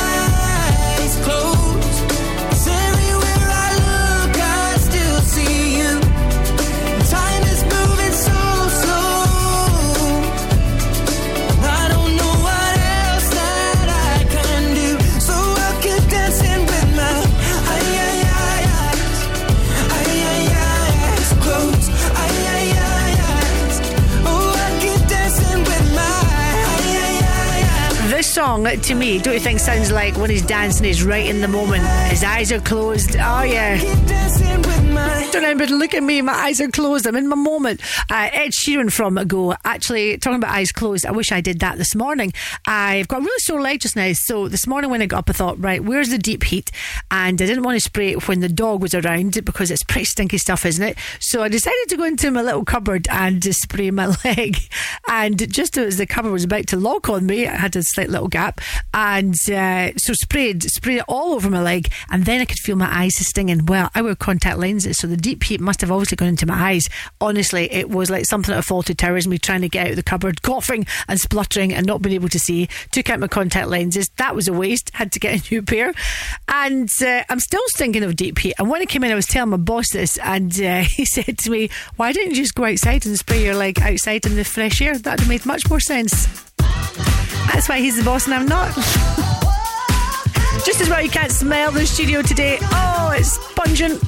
eyes closed. song, to me, don't you think sounds like when he's dancing, he's right in the moment. His eyes are closed. Oh, yeah. Don't anybody look at me. My eyes are closed. I'm in my moment. Uh, Ed Sheeran from Go. Actually, talking about eyes closed, I wish I did that this morning. I've got a really sore leg just now. So this morning when I got up, I thought, right, where's the deep heat? And I didn't want to spray it when the dog was around because it's pretty stinky stuff, isn't it? So I decided to go into my little cupboard and just spray my leg. And just as the cupboard was about to lock on me, I had a slight little gap. And uh, so sprayed, sprayed it all over my leg. And then I could feel my eyes stinging. Well, I wear contact lenses, so the deep heat must have obviously gone into my eyes. Honestly, it was like something out of Faulty Towers, me trying to get out of the cupboard, coughing and spluttering and not being able to see. Took out my contact lenses. That was a waste. Had to get a new pair. And uh, I'm still stinking of deep heat. And when I came in, I was telling my boss this, and uh, he said to me, why didn't you just go outside and spray your leg outside in the fresh air? That would have made much more sense. That's why he's the boss and I'm not. Just as well you can't smell the studio today. Oh, it's pungent.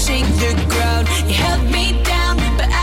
Shake the ground. You held me down, but I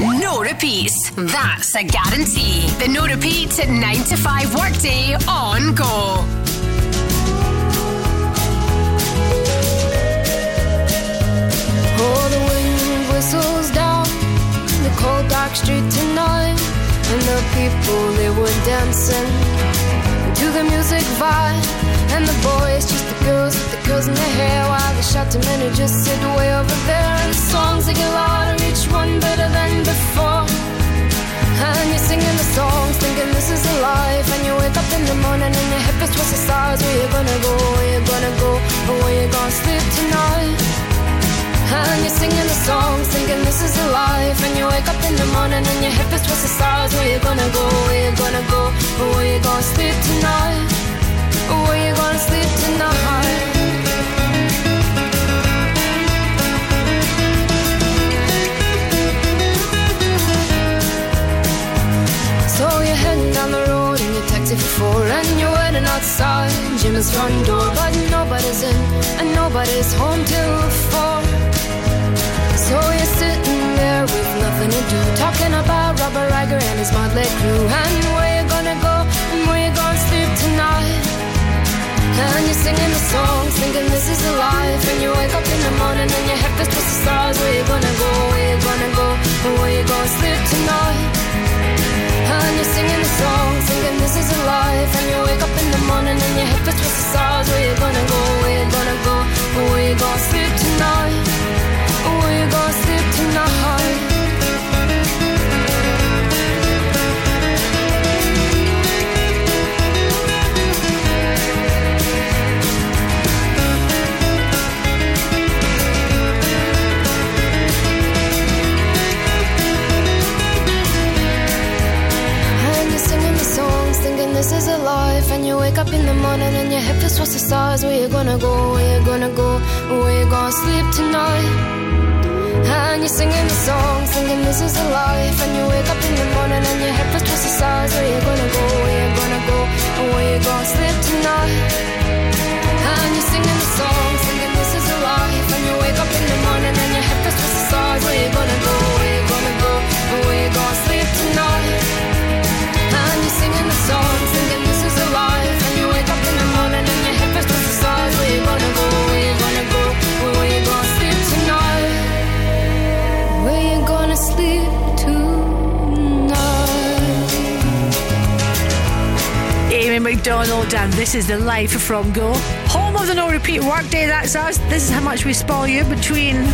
no repeats. That's a guarantee. The no repeats at nine to five workday on Go. Oh, the wind whistles down the cold dark street tonight, and the people, they were dancing to the music vibe, and the boys, just the girls with the girls in their hair, while the shouting men who just sit way over there. And the songs, they get louder, each one better than before, and you're singing the songs, thinking this is a life. And you wake up in the morning and your hip is twisted sides. Where you gonna go, where you gonna go, or where you gonna sleep tonight? And you're singing the songs, thinking this is a life. And you wake up in the morning and your hip is twisted sides. Where you gonna go, where you gonna go, or where you gonna sleep tonight? Or where you gonna sleep tonight? So you're heading down the road in your taxi for four, and you're waiting outside Jim's front door, but nobody's in and nobody's home till four. So you're sitting there with nothing to do, talking about Robert Ryger and his motley crew. And where you gonna go, and where you gonna sleep tonight? And you're singing the songs, thinking this is a life. And you wake up in the morning and your head is twisted to stars. Where you gonna go, where you gonna go, and where you gonna sleep tonight? And you're singing the songs, thinking this is a life. And you wake up in the morning and your head is twisted to stars. Where you gonna go, where you gonna go, and where you gonna sleep tonight? Where you gonna sleep tonight? And you're singing the songs, thinking this is a life. And you wake up in the morning and your hip is twisted to stars. Where you gonna go, where you gonna go, where you gonna sleep tonight? And you're singing the songs, thinking this is a life. And you wake up in the morning and your head is twisted sides. Where you gonna go, where you gonna go, and where you gonna sleep tonight? And you're singing the songs, thinking this is a life. And you wake up in the morning and your head is twisted sides. Where you gonna go, where you gonna go, and where you gonna sleep tonight? And you're singing the songs, thinking this is a life. And you wake up in the morning and your head is twisted sides. Where you gonna go, where you gonna go, and where you gonna sleep tonight? Where you gonna sleep tonight? Amy McDonald, and this is the life from Go. Home of the no repeat workday, that's us. This is how much we spoil you between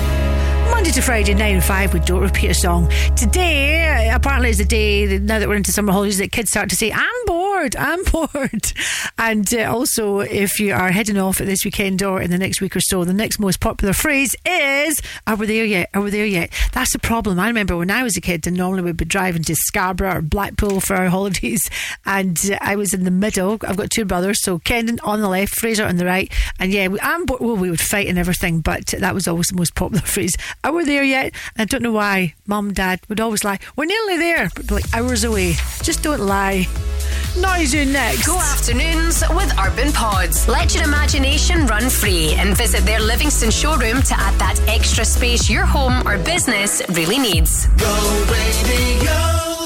Monday to Friday, nine and five. We don't repeat a song. Today, apparently, is the day that, now that we're into summer holidays, that kids start to say, I'm bored, I'm bored. And uh, also, if you are heading off at this weekend or in the next week or so, the next most popular phrase is, are we there yet? Are we there yet? That's the problem. I remember when I was a kid, and normally we'd be driving to Scarborough or Blackpool for our holidays, and uh, I was in the middle. I've got two brothers, so Kendon on the left, Fraser on the right. And yeah, I'm bored. Well, we would fight and everything, but that was always the most popular phrase. Are we there yet? And I don't know why Mum, Dad would always lie, we're nearly there, but like hours away. Just don't lie. Noisy next. Go afternoons with Urban Pods. Let your imagination run free and visit their Livingston showroom to add that extra space your home or business really needs. Go Radio.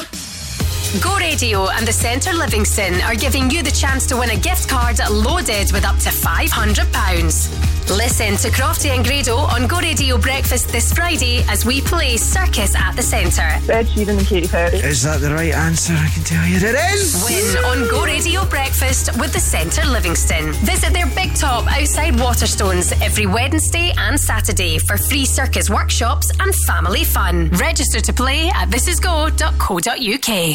Go Radio and the Centre Livingston are giving you the chance to win a gift card loaded with up to five hundred pounds. Listen to Crofty and Grado on Go Radio Breakfast this Friday as we play Circus at the Centre. Ed Sheeran and Katy Perry. Is that the right answer? I can tell you it is. Win on Go Radio Breakfast with the Centre Livingston. Visit their big top outside Waterstones every Wednesday and Saturday for free circus workshops and family fun. Register to play at this is go dot co dot u k.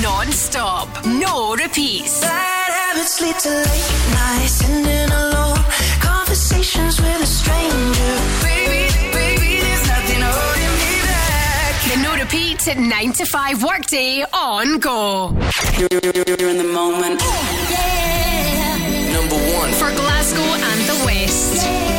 Non-stop, no repeats. Bad habits lead to late nights, ending alone. Conversations with a stranger. Baby, baby, there's nothing holding me back. repeat at nine to five workday on Go. You're, you're, you're in the moment. Yeah. Number one. For Glasgow and the West. Yeah.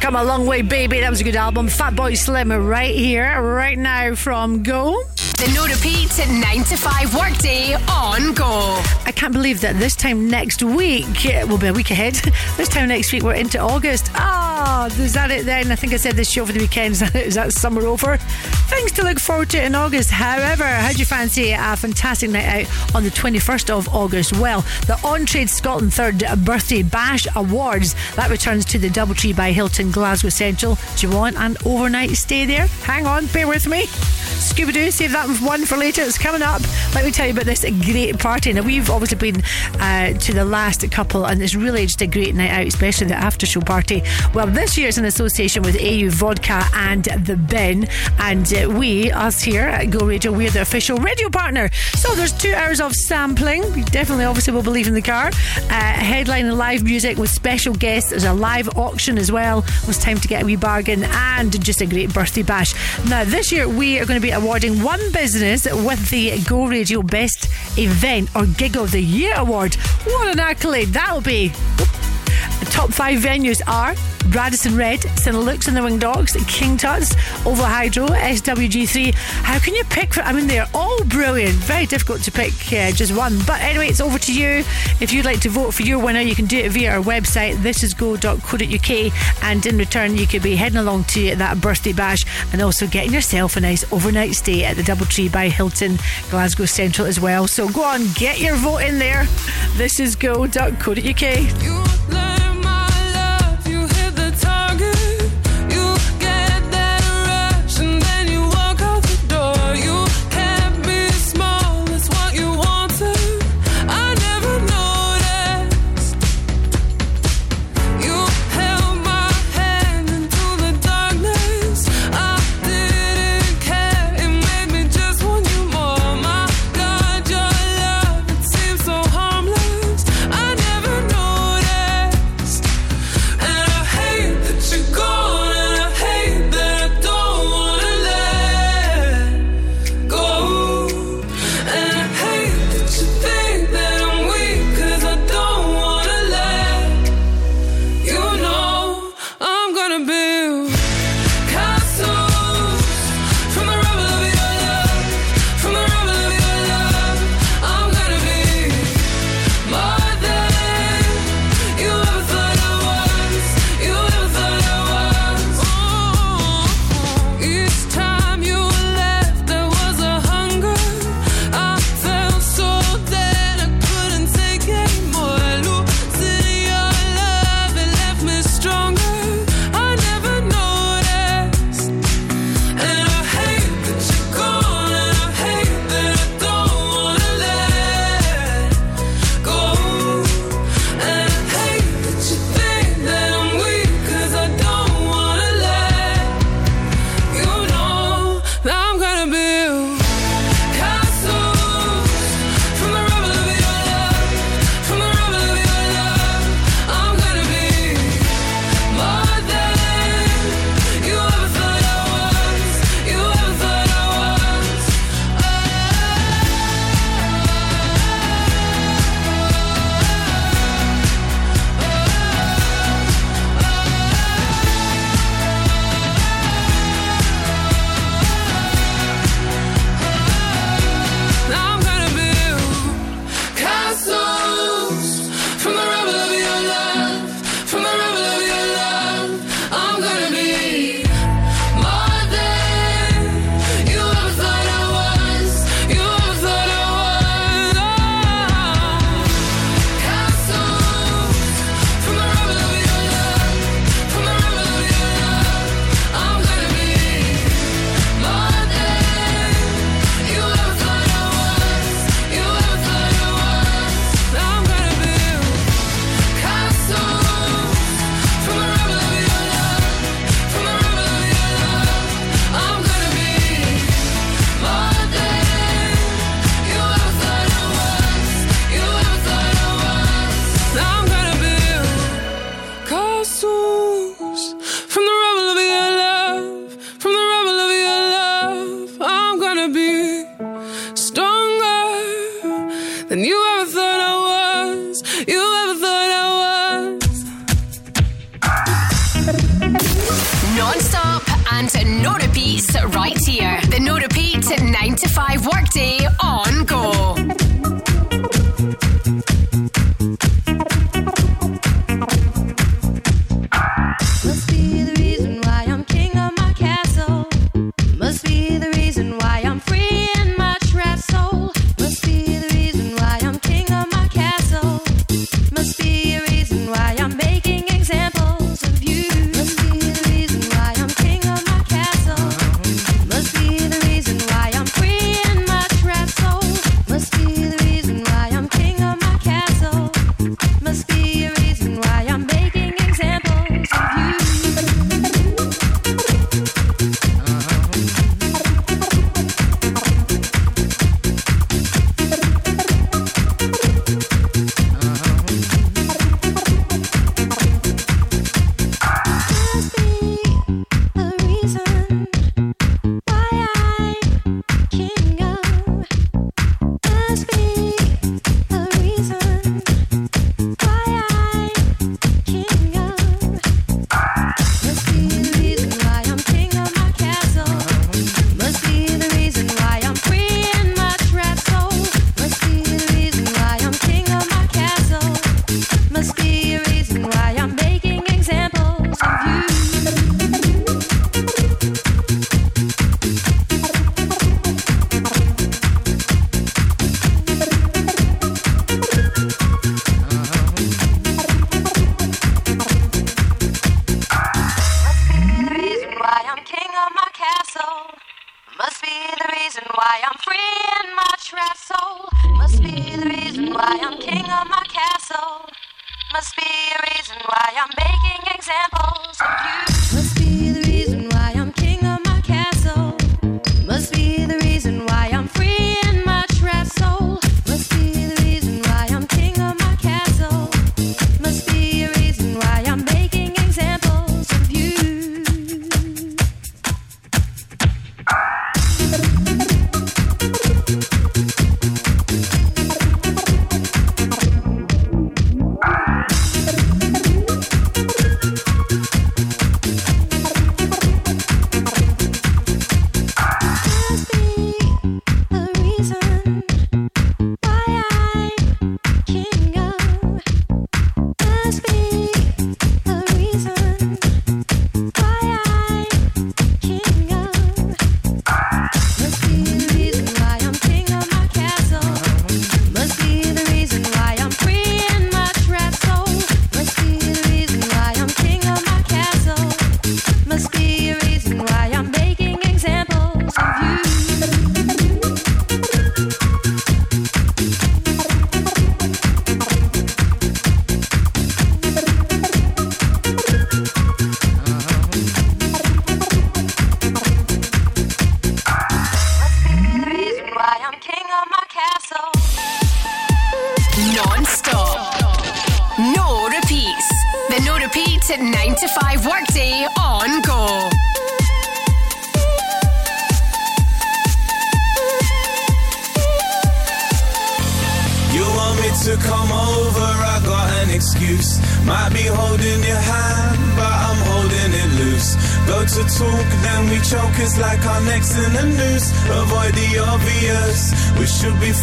We've come a long way, baby. That was a good album. Fatboy Slim right here, right now from Go. The No Repeat nine to five workday on Go. I can't believe that this time next week, we'll be a week ahead. This time next week, we're into August. Ah, oh, is that it then? I think I said this show for the weekends. Is that summer over? Things to look forward to in August. However, how do you fancy a fantastic night out on the twenty-first of August? Well, the On-Trade Scotland third Birthday Bash Awards. That returns to the Doubletree by Hilton, Glasgow Central. Do you want an overnight stay there? Hang on, bear with me. Scooby-Doo, save that one for later. It's coming up. Let me tell you about this great party. Now, we've obviously been uh, to the last couple, and it's really just a great night out, especially the after show party. Well, this year it's in association with A U Vodka and The Bin, and uh, we, us here at Go Radio, we're the official radio partner. So there's two hours of sampling. We definitely obviously will believe in the car. Uh, headline and live music with special guests. There's a live auction as well. It was time to get a wee bargain, and just a great birthday bash. Now, this year we are going to be awarding one business with the Go Radio Best Event or Gig of the Year Award. What an accolade that'll be. The top five venues are Radisson Red, Saint Luke's and the Winged Ox, King Tut's, Oval Hydro, S W G three. How can you pick for, I mean, they're all brilliant. Very difficult to pick uh, just one. But anyway, it's over to you. If you'd like to vote for your winner, you can do it via our website, this is go dot co dot U K, and in return you could be heading along to that birthday bash and also getting yourself a nice overnight stay at the Doubletree by Hilton, Glasgow Central as well. So go on, get your vote in there. this is go dot co dot U K. You non-stop and no repeats right here. The no repeat nine to five workday on Go.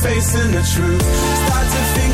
Facing the truth, start to think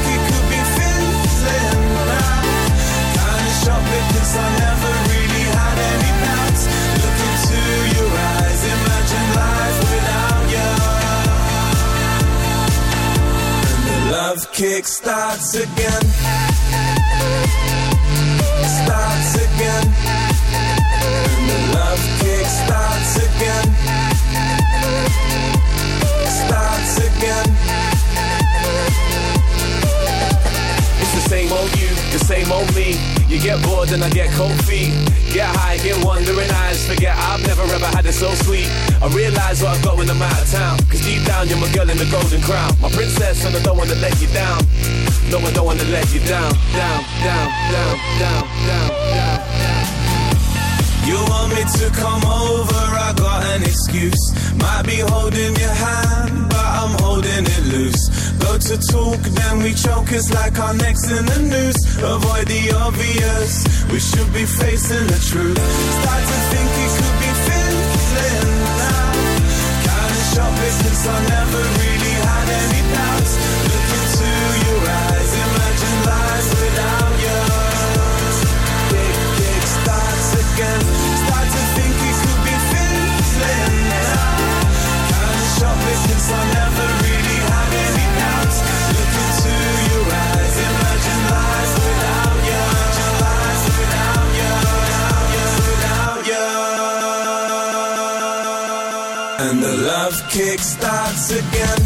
and the love kick starts again,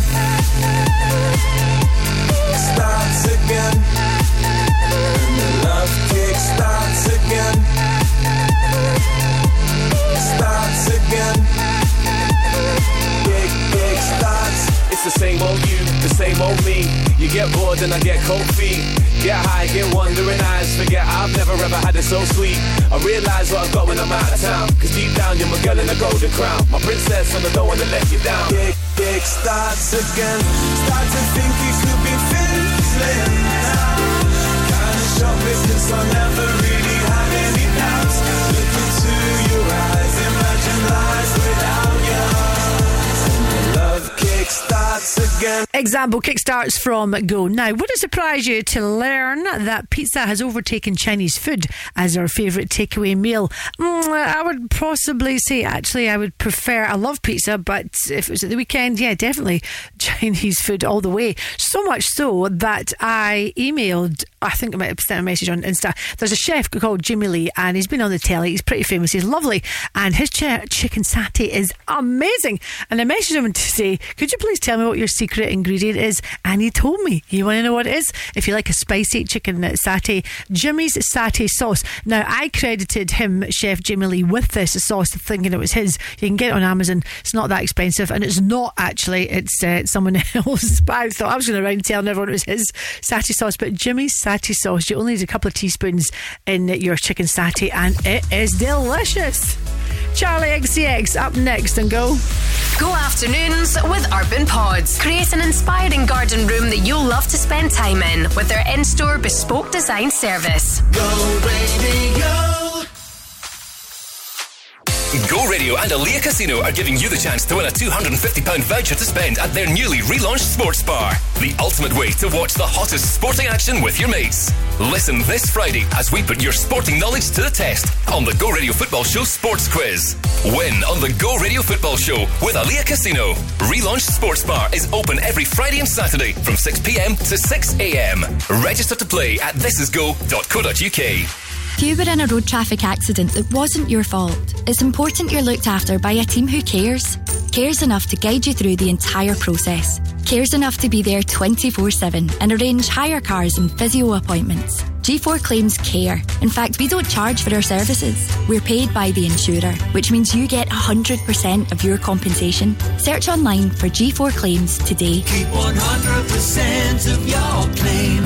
starts again, and the love kick starts again, starts again, kick, kick starts. It's the same old you, the same old me. You get bored and I get cold feet. Get high, get wandering eyes. Forget I've never ever had it so sweet. I realise what I've got when I'm out of town, 'cause deep down you're my girl in a golden crown, my princess, and I don't wanna let you down. Dick, dick starts again. Start to think you could be fizzling now. Kinda shocked because I never really had any doubts. Look into your eyes, imagine lies without you. Love kickstarts again. Example kickstarts from Go. Now, would it surprise you to learn that pizza has overtaken Chinese food as our favourite takeaway meal? Mm, I would possibly say, actually, I would prefer, I love pizza, but if it was at the weekend, yeah, definitely Chinese food all the way. So much so that I emailed, I think I might have sent a message on Insta. There's a chef called Jimmy Lee, and he's been on the telly, he's pretty famous, he's lovely, and his ch- chicken satay is amazing. And I messaged him to say, could you please tell me what your secret ingredient is? And he told me. You want to know what it is? If you like a spicy chicken satay, Jimmy's satay sauce. Now, I credited him, Chef Jimmy Lee, with this sauce, thinking it was his. You can get it on Amazon. It's not that expensive, and it's not actually. It's uh, someone else. But I thought I was going around telling everyone it was his satay sauce, but Jimmy's satay sauce. You only need a couple of teaspoons in your chicken satay, and it is delicious. Charlie X C X up next and Go. Go Afternoons with Urban Pods. Create an inspiring garden room that you'll love to spend time in with their in-store bespoke design service. Go Radio. Go Radio and Alea Casino are giving you the chance to win a two hundred fifty pounds voucher to spend at their newly relaunched sports bar. The ultimate way to watch the hottest sporting action with your mates. Listen this Friday as we put your sporting knowledge to the test on the Go Radio Football Show Sports Quiz. Win on the Go Radio Football Show with Alea Casino. Relaunched sports bar is open every Friday and Saturday from six p.m. to six a.m. Register to play at this is go dot co dot uk. If you were in a road traffic accident that wasn't your fault, it's important you're looked after by a team who cares. Cares enough to guide you through the entire process. Cares enough to be there twenty-four seven and arrange hire cars and physio appointments. G four Claims care. In fact, we don't charge for our services. We're paid by the insurer, which means you get one hundred percent of your compensation. Search online for G four Claims today. Keep one hundred percent of your claim.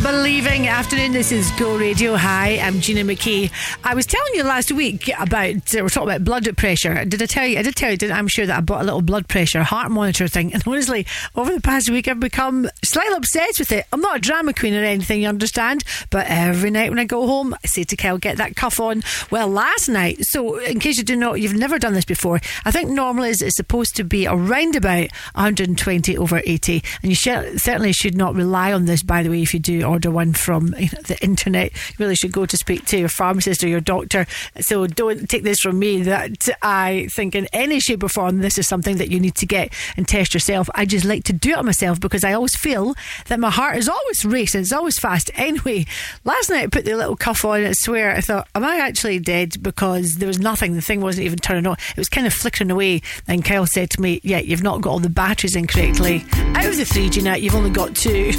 Not Believing Afternoon. This is Go Radio. Hi, I'm Gina McKee. I was telling you last week about, uh, we're talking about blood pressure. Did I tell you? I did tell you, didn't I? I'm sure that I bought a little blood pressure heart monitor thing. And honestly, over the past week, I've become slightly obsessed with it. I'm not a drama queen or anything, you understand? But every night when I go home, I say to Kel, get that cuff on. Well, last night, so in case you do not, you've never done this before, I think normally it's supposed to be around about one hundred twenty over eighty. And you sh- certainly should not rely on this, by the way, if you do order one from you know, the internet. You really should go to speak to your pharmacist or your doctor. So don't take this from me that I think in any shape or form this is something that you need to get and test yourself. I just like to do it myself because I always feel that my heart is always racing, it's always fast. Anyway, last night I put the little cuff on and I swear I thought, am I actually dead? Because there was nothing, the thing wasn't even turning on, it was kind of flickering away. And Kyle said to me, yeah, you've not got all the batteries in correctly. Out of the three, Gina, you've only got two.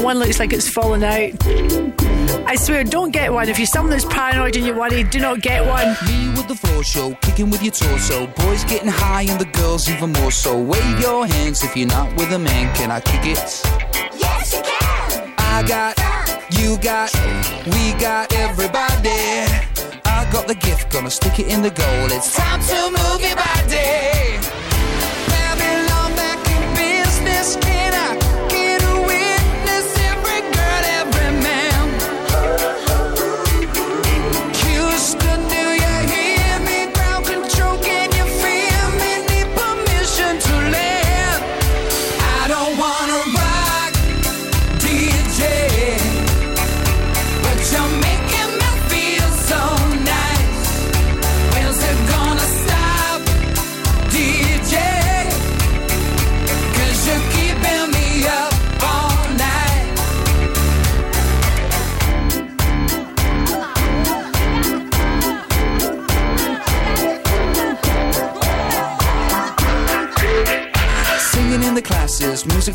One looks like it's fallen out. I swear, don't get one. If you're someone that's paranoid and you're worried, do not get one. Me with the floor show, kicking with your torso. Boys getting high and the girls even more so. Wave your hands if you're not with a man. Can I kick it? Yes, you can. I got, you got, we got everybody. I got the gift, gonna stick it in the goal. It's time to move your body. Babylon back in business. Can I get a witness? Every girl, every man. Houston, do you hear me? Ground control, can you feel me? Need permission to live. I don't wanna rock, D J, but you're making me feel so nice. When's it gonna stop, D J? 'Cause you're keeping me up all night. Singing in the classes, music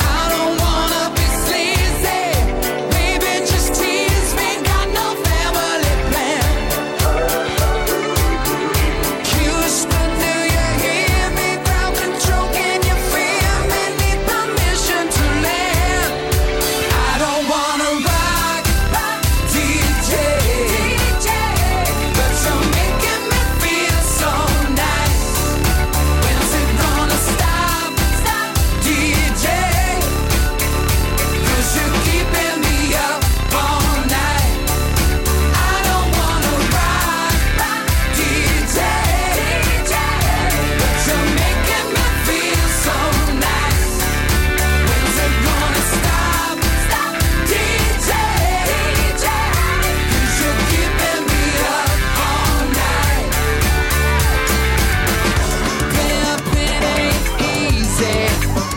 I don't wanna be sleazy. Baby, just tease me. Got no family plan. Houston, do you hear me? Ground control, can you feel me? Need permission to live. I don't wanna rock, D J, but you're making me feel so nice. When's it gonna stop, D J? 'Cause you're keeping me up all night. I don't wanna rock, D J, but you're making me feel so nice. When's it gonna stop, stop, D J? 'Cause you're keeping me up all night. Pimpin' ain't easy.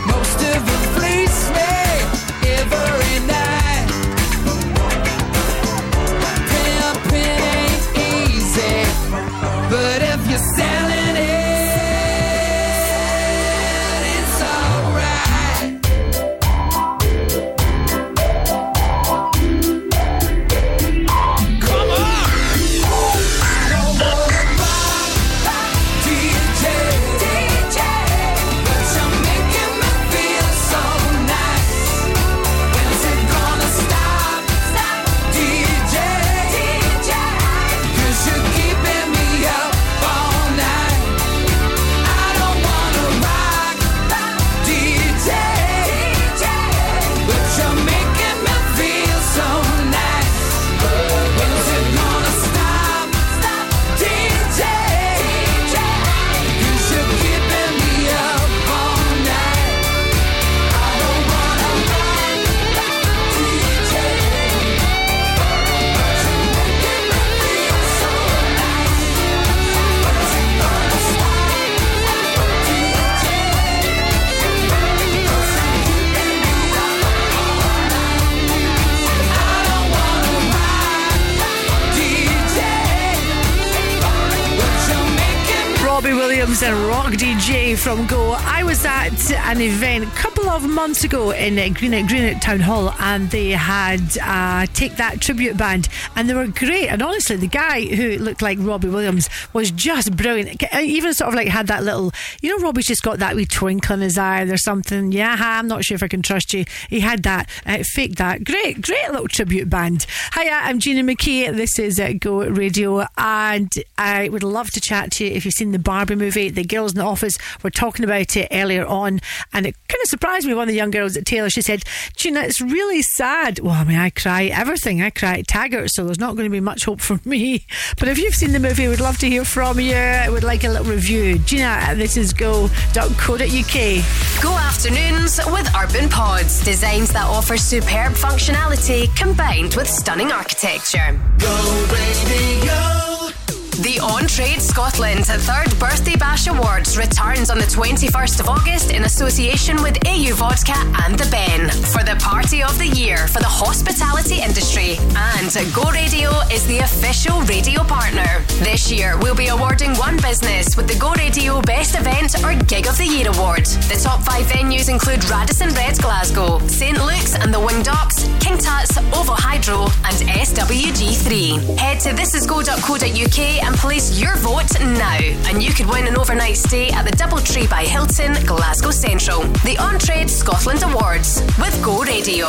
Most of you fleece me every night. Pimpin' ain't easy, but if you're selling it, it's alright. Come on! I don't wanna rock, D J, but you're making me feel so nice. When's it gonna stop, stop, D J? 'Cause you're keeping me up all night. I don't wanna rock, D J, but you're making me feel so nice. When's it gonna stop, stop, D J? 'Cause you're keeping me up all night. I don't wanna rock, D J, but you're making me feel so nice. When's it gonna stop, D J? 'Cause you're keeping me I don't wanna rock, D J, but you're making me Robbie Williams and Rock D J from Go. I was at an event a couple couple of months ago in Greenock, Greenock Town Hall, and they had a Take That tribute band, and they were great. And honestly, the guy who looked like Robbie Williams was just brilliant. Even sort of like had that little, you know, Robbie's just got that wee twinkle in his eye or something. Yeah, I'm not sure if I can trust you. He had that, uh, faked that. Great, great little tribute band. Hiya, I'm Gina McKee. This is uh, Go Radio, and I would love to chat to you if you've seen the Barbie movie. The girls in the office were talking about it earlier on, and it kind of surprised me. One of the young girls at Taylor, she said, Gina, it's really sad. Well, I mean, I cry at everything. I cry at Taggart, so there's not going to be much hope for me. But if you've seen the movie, we'd love to hear from you. I would like a little review. Gina, this is go dot co dot U K. Go Afternoons with Urban Pods. Designs that offer superb functionality combined with stunning architecture. Go Radio. The On Trade Scotland third Birthday Bash Awards returns on the twenty-first of August in association with A U Vodka and The Ben for the party of the year for the hospitality industry, and Go Radio is the official radio partner. This year we'll be awarding one business with the Go Radio Best Event or Gig of the Year Award. The top five venues include Radisson Red Glasgow, St Luke's and the Winged Ox, King Tut's, Ovo Hydro and S W G three. Head to this is go dot co dot U K and place your vote now, and you could win an overnight stay at the Doubletree by Hilton, Glasgow Central. The On Trade Scotland Awards with Go Radio.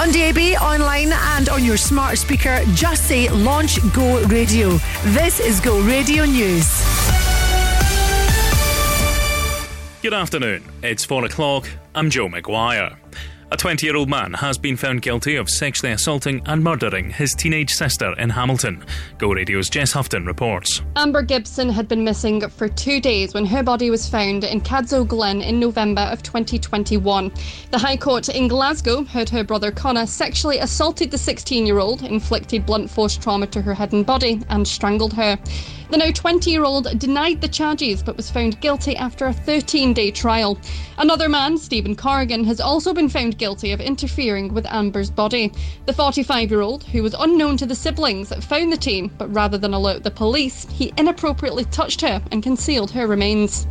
On D A B, online and on your smart speaker, just say launch Go Radio. This is Go Radio News. Good afternoon. It's four o'clock. I'm Joe Maguire. A twenty-year-old man has been found guilty of sexually assaulting and murdering his teenage sister in Hamilton. Go Radio's Jess Houghton reports. Amber Gibson had been missing for two days when her body was found in Cadzo Glen in November of twenty twenty-one. The High Court in Glasgow heard her brother Connor sexually assaulted the sixteen-year-old, inflicted blunt force trauma to her head and body, and strangled her. The now twenty-year-old denied the charges but was found guilty after a thirteen-day trial. Another man, Stephen Corrigan, has also been found guilty of interfering with Amber's body. The forty-five-year-old, who was unknown to the siblings, found the teen, but rather than alert the police, he inappropriately touched her and concealed her remains.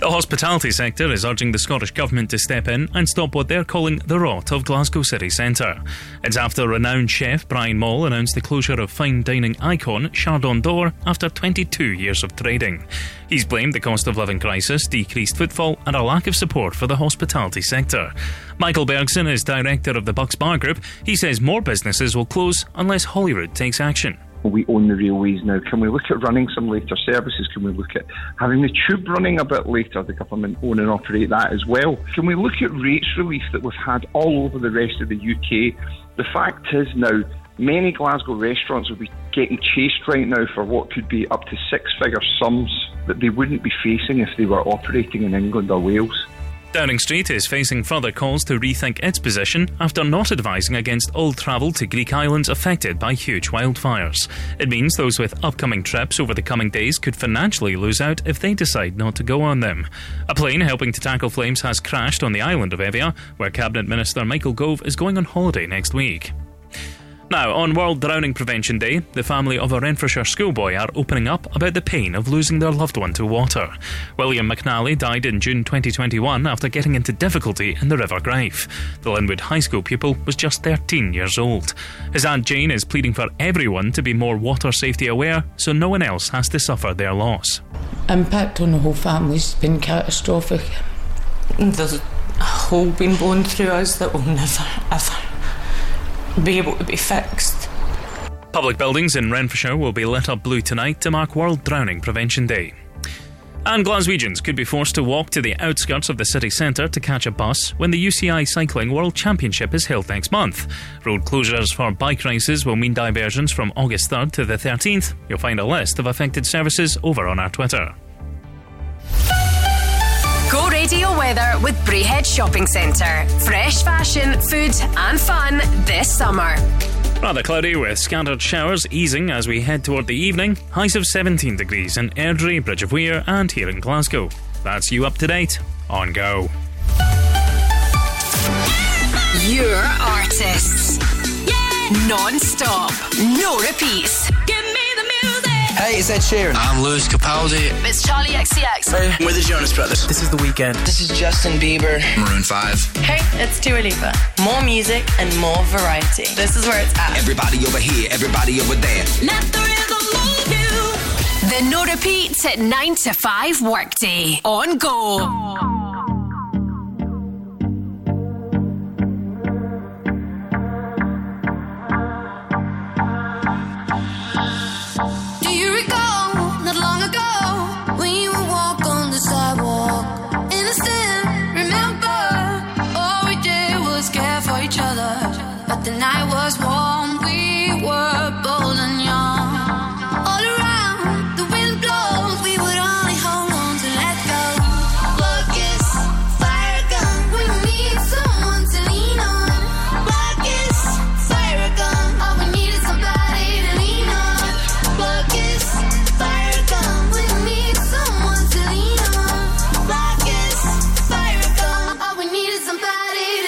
The hospitality sector is urging the Scottish Government to step in and stop what they're calling the rot of Glasgow city centre. It's after renowned chef Brian Moll announced the closure of fine dining icon Chardon d'Or after twenty-two years of trading. He's blamed the cost of living crisis, decreased footfall and a lack of support for the hospitality sector. Michael Bergson is director of the Bucks Bar Group. He says more businesses will close unless Holyrood takes action. We own the railways now. Can we look at running some later services? Can we look at having the tube running a bit later? The government own and operate that as well. Can we look at rates relief that we've had all over the rest of the U K? The fact is now, many Glasgow restaurants will be getting chased right now for what could be up to six-figure sums that they wouldn't be facing if they were operating in England or Wales. Downing Street is facing further calls to rethink its position after not advising against all travel to Greek islands affected by huge wildfires. It means those with upcoming trips over the coming days could financially lose out if they decide not to go on them. A plane helping to tackle flames has crashed on the island of Evia, where Cabinet Minister Michael Gove is going on holiday next week. Now, on World Drowning Prevention Day, the family of a Renfrewshire schoolboy are opening up about the pain of losing their loved one to water. William McNally died in June twenty twenty-one after getting into difficulty in the River Gryfe. The Linwood High School pupil was just thirteen years old. His Aunt Jane is pleading for everyone to be more water safety aware so no one else has to suffer their loss. Impact on the whole family's been catastrophic. There's a hole been blown through us that will never, ever be able to be fixed. Public buildings in Renfrewshire will be lit up blue tonight to mark World Drowning Prevention Day. And Glaswegians could be forced to walk to the outskirts of the city centre to catch a bus when the U C I Cycling World Championship is held next month. Road closures for bike races will mean diversions from August third to the thirteenth. You'll find a list of affected services over on our Twitter. Go Radio Weather with Brayhead Shopping Centre. Fresh fashion, food and fun this summer. Rather cloudy with scattered showers easing as we head toward the evening. Highs of seventeen degrees in Airdrie, Bridge of Weir and here in Glasgow. That's you up to date on Go. Your artists. Yeah. Non-stop. No repeats. Give me the music. Hey, it's Ed Sheeran. I'm Lewis Capaldi. It's Charlie X C X. Hey, we're the Jonas Brothers. This is The Weeknd. This is Justin Bieber. Maroon five. Hey, it's Dua Lipa. More music and more variety. This is where it's at. Everybody over here, everybody over there. Let the rhythm move you. The No Repeats at nine to five Workday. On Go. Oh. The night was warm, we were bold and young. All around, the wind blows, we would only hold on to let go. Rockets, fire a gun, we need someone to lean on. Rockets, fire a gun, all we need is somebody to lean on. Rockets, fire a gun, we need someone to lean on. Rockets, fire a gun, all we need is somebody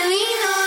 to lean on.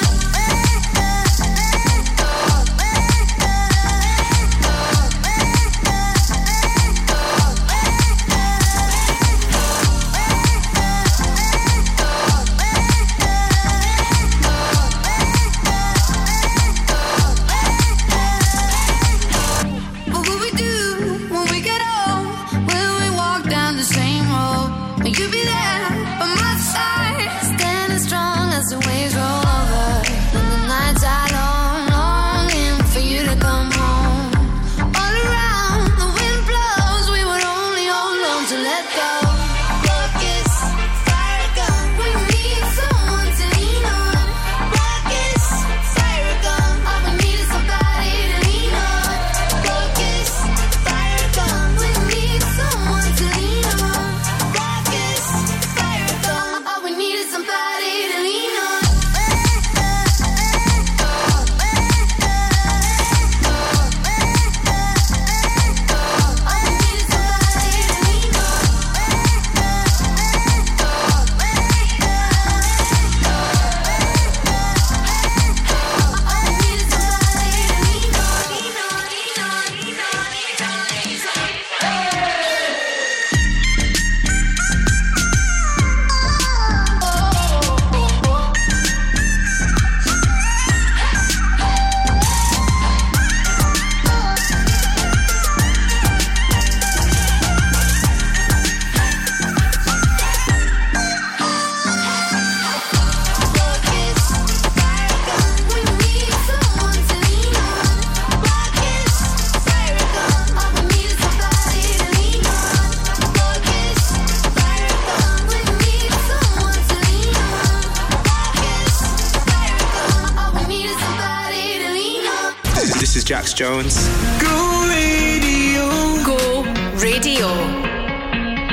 Jones. Go Radio. Go Radio.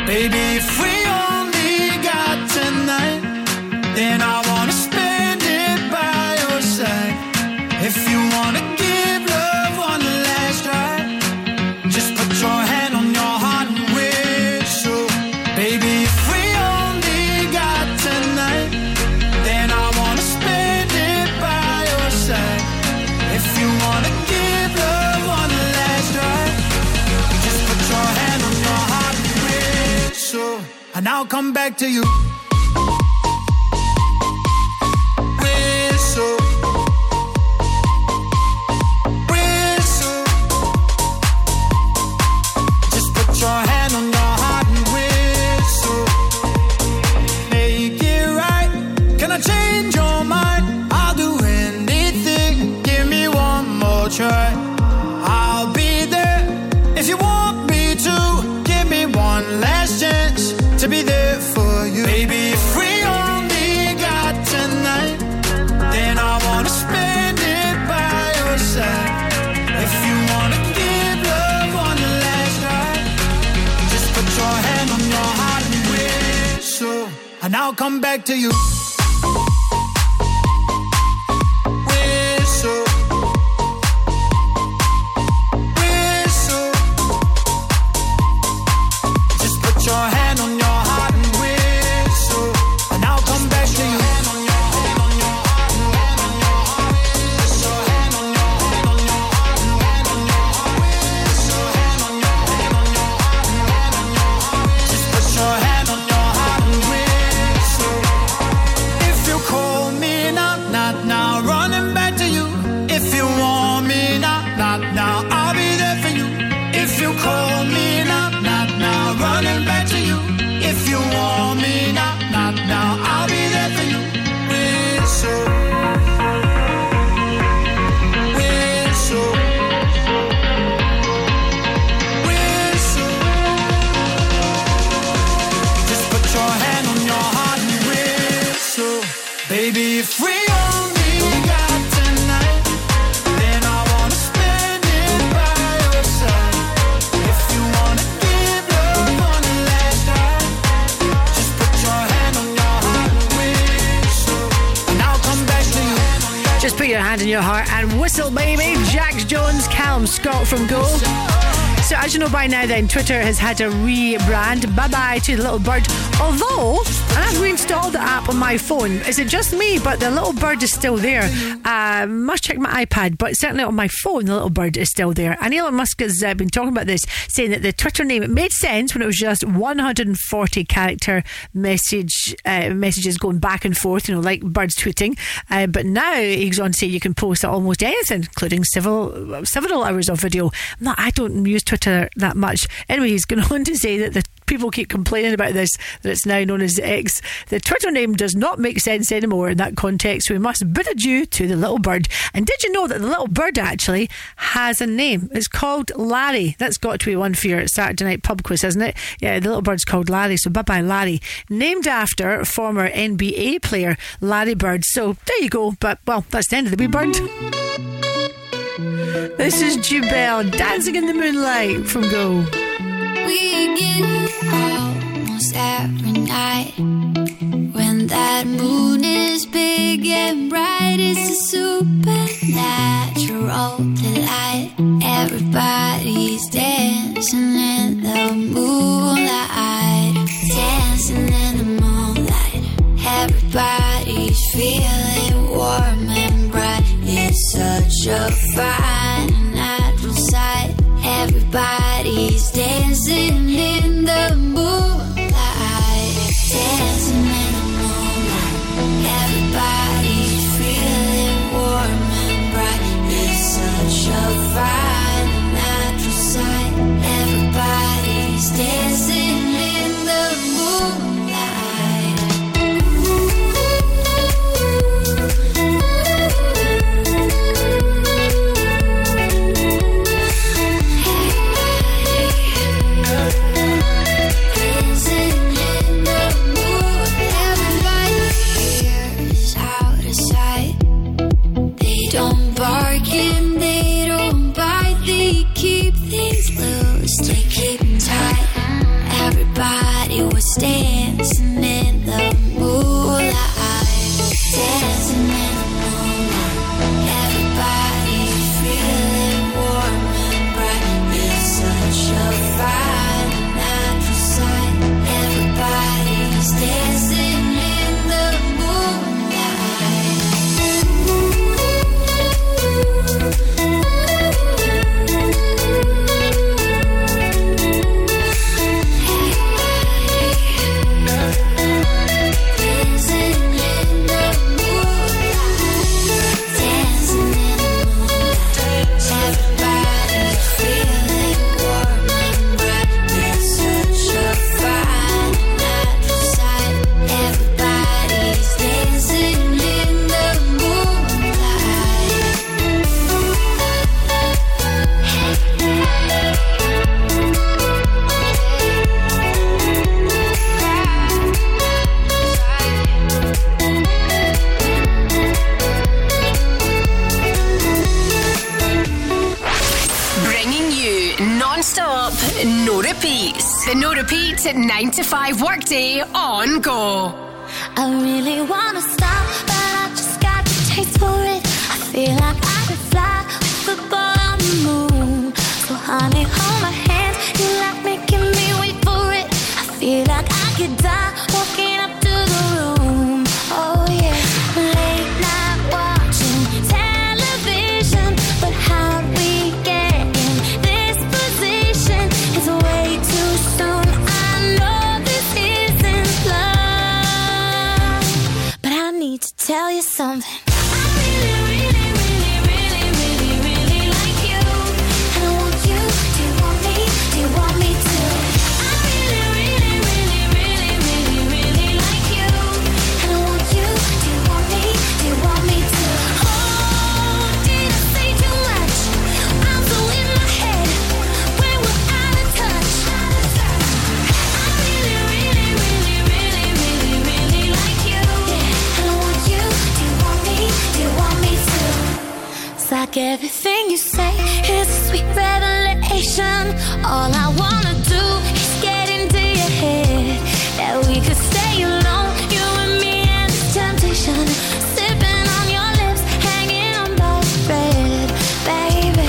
Baby, if we only got tonight, then I want to spend it by your side. If you want to give love one last try, just put your hand on your heart and whistle. Baby, if we only got tonight, then I want to spend it by your side. If you want to and I'll come back to you. Whistle, whistle. Just put your hand on your heart and whistle. Make it right. Can I change your mind? I'll do anything. Give me one more try. I'll be there if you want me to. Give me one last chance to be there for you. Baby, if we only got tonight, then I wanna spend it by your side. If you wanna give love one last try, just put your hand on your heart and whistle. And and I'll come back to you. Whistle, whistle. Just put your hand on your heart and whistle, and I'll come back to you. Just put your hand in your heart and whistle, baby. Jax Jones, Calm Scott from Goal. So as you know by now then, Twitter has had a rebrand. Bye-bye to the little bird. Although, I've reinstalled the app on my phone. Is it just me? But the little bird is still there. Uh, must check my iPad, but certainly on my phone, the little bird is still there. And Elon Musk has uh, been talking about this, saying that the Twitter name, it made sense when it was just one hundred forty character message uh, messages going back and forth, you know, like birds tweeting. Uh, but now he goes on to say you can post almost anything, including several several hours of video. I'm not, I don't use Twitter that much. Anyway, he's going on to say that the people keep complaining about this, that it's now known as X. The Twitter name does not make sense anymore in that context. We must bid adieu to the little bird. And did you know that the little bird actually has a name? It's called Larry. That's got to be one for your Saturday night pub quiz, isn't it? Yeah, the little bird's called Larry, so bye-bye Larry. Named after former N B A player Larry Bird. So there you go. But, well, that's the end of the wee bird. This is Jubel, Dancing in the Moonlight from Go. We get almost every night. When that moon is big and bright, it's a supernatural delight. Everybody's dancing in the moonlight, dancing in the moonlight. Everybody's feeling warm and bright. It's such a fine natural sight. Everybody's dancing in the moonlight, dancing in the moonlight. Everybody's feeling warm and bright. It's such a fine natural sight. Everybody's dancing in the moonlight. Dancing in the moonlight, dancing in the moonlight. Everybody's feeling warm and bright. It's such a fine natural sight. Everybody's dancing in the moonlight. The no repeats at nine to five workday on Go. I really wanna stop, but I just got the taste for it. I feel like I could fly with a ball on the moon. So honey, hold my hand, you like making me wait for it. I feel like I could die walking up to the room. Oh yeah, late night watching television, but how'd we get in this position? It's way too soon, I know this isn't love, but I need to tell you something. I really, really, really, really, really, really like you, and I want you. Do you want me? Do you want me to? I really, really, really, really, really, really like you, and I want you. Do you want me? Do you want me to? Oh, did I say too much? I'm so in my head when we're out of touch. I really, really, really, really, really, really like you, yeah, and I want you. Do you want me? Do you want me to? It's like everything you say is a sweet revelation. All I wanna do is get into your head. That we could stay alone, you and me and this temptation. Sipping on your lips, hanging on by a thread, baby.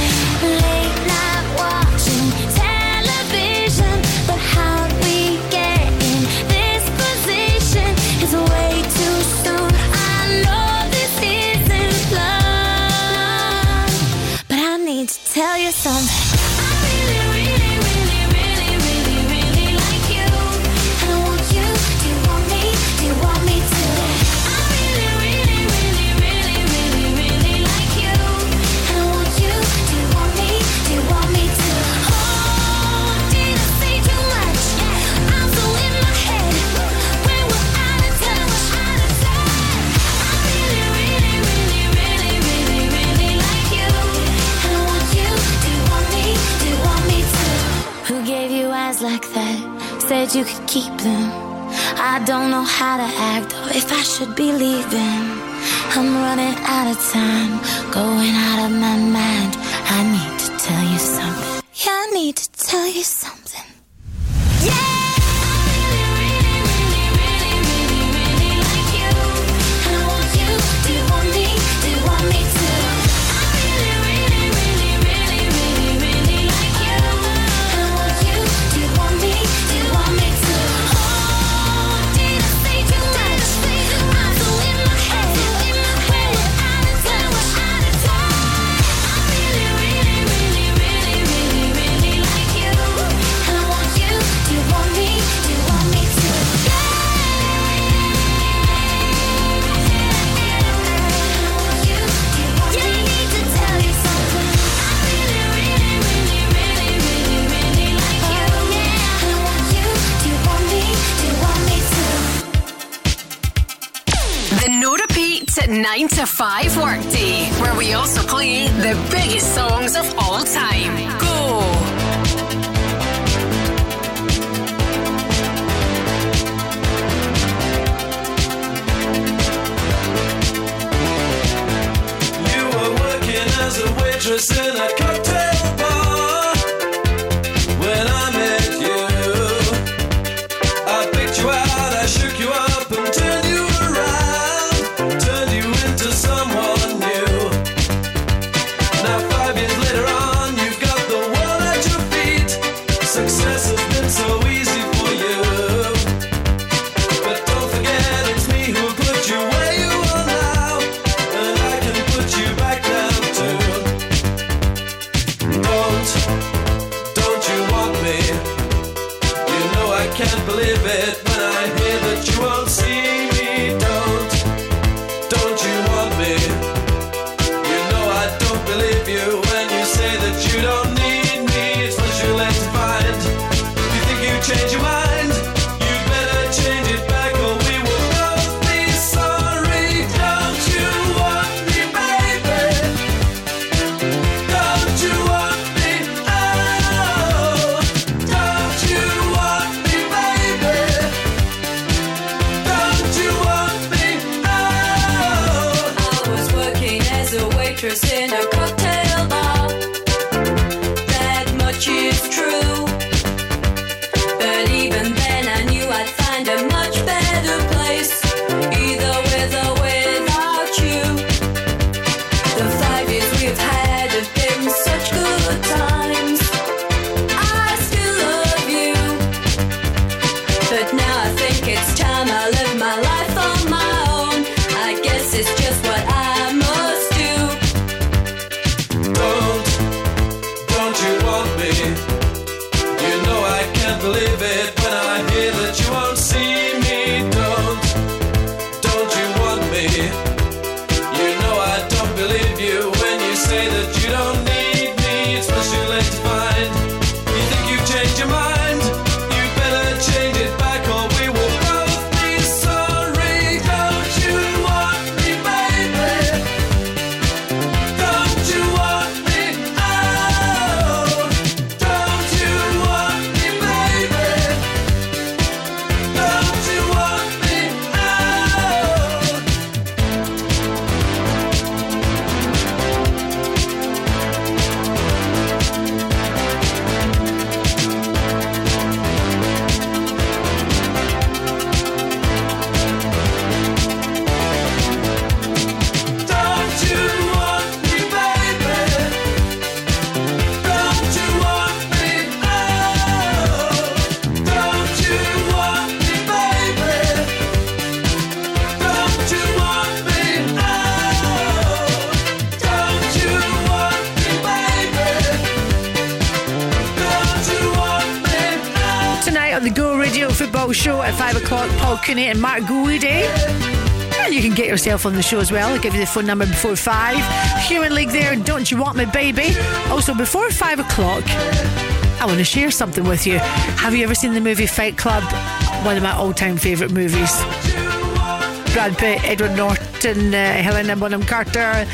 Late night watching television, but how'd we get in this position? It's way too soon, I know this isn't love, but I need to tell you something. I really, really, really, really, really, really like you, and I want you. Do you want me? Do you want me to? I really, really, really, really, really, really like you, and I want you. Do you want me? Do you want me to? Oh, did I say too much? I'm so in my head when we're out of touch. I really, really, really, really, really, really like you, and I want you. Do you want me? Do you want me to? Who gave you eyes like that? Said you could keep them. I don't know how to act or if I should be leaving. I'm running out of time, going out of my mind. I need to tell you something. Yeah, I need to tell you something. Yeah! The No Repeats at nine to five Workday, where we also play the biggest songs of all time. Go! You were working as a waitress in a cocktail bar when I met you. I picked you out, I shook you up and turned you believe it when I hear that you won't see me. Don't, don't you want me? You know I don't believe you when you say that you don't need me. It's much too late to find. You think you've changed your mind? You'd better change it back or we will both be sorry. Don't you want me, baby? Don't you want me? Oh, don't you want me, baby? Don't you want me? Oh. Don't you want me, baby? Don't you want me? Oh, don't you want me, baby? Don't you want me? Oh, don't you want me, baby? Don't you want me? Oh. Tonight on the Go Radio Football Show at five o'clock, Paul Cooney and Mark Goody. And you can get yourself on the show as well. I'll give you the phone number before five. Human League there, and Don't You Want Me Baby. Also, before five o'clock, I want to share something with you. Have you ever seen the movie Fight Club? One of my all-time favourite movies. Brad Pitt, Edward Norton, uh, Helena Bonham Carter.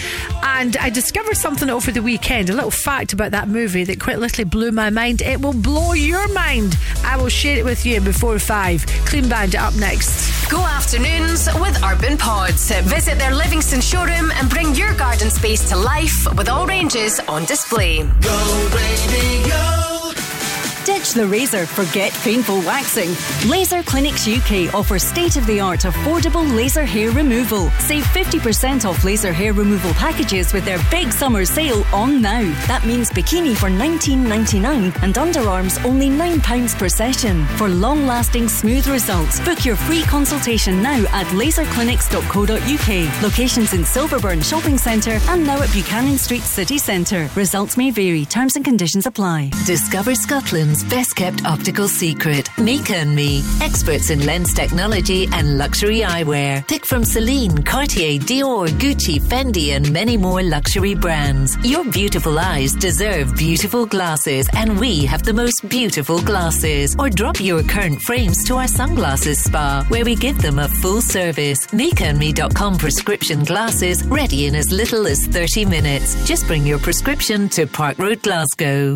And I discovered something over the weekend, a little fact about that movie that quite literally blew my mind. It will blow your mind. I will share it with you before five. Clean Bandit up next. Go afternoons with Urban Pods. Visit their Livingston showroom and bring your garden space to life with all ranges on display. Go Radio. Ditch the razor, forget painful waxing. Laser Clinics U K offers state-of-the-art affordable laser hair removal. Save fifty percent off laser hair removal packages with their big summer sale on now. That means bikini for nineteen ninety-nine and underarms only nine pounds per session. For long-lasting, smooth results, book your free consultation now at laser clinics dot co dot U K. Locations in Silverburn Shopping Centre and now at Buchanan Street City Centre. Results may vary. Terms and conditions apply. Discover Scotland. Best kept optical secret. Mika and Me, experts in lens technology and luxury eyewear. Pick from Celine, Cartier, Dior, Gucci, Fendi and many more luxury brands. Your beautiful eyes deserve beautiful glasses and we have the most beautiful glasses. Or drop your current frames to our sunglasses spa where we give them a full service. mika and me dot com prescription glasses ready in as little as thirty minutes. Just bring your prescription to Park Road, Glasgow.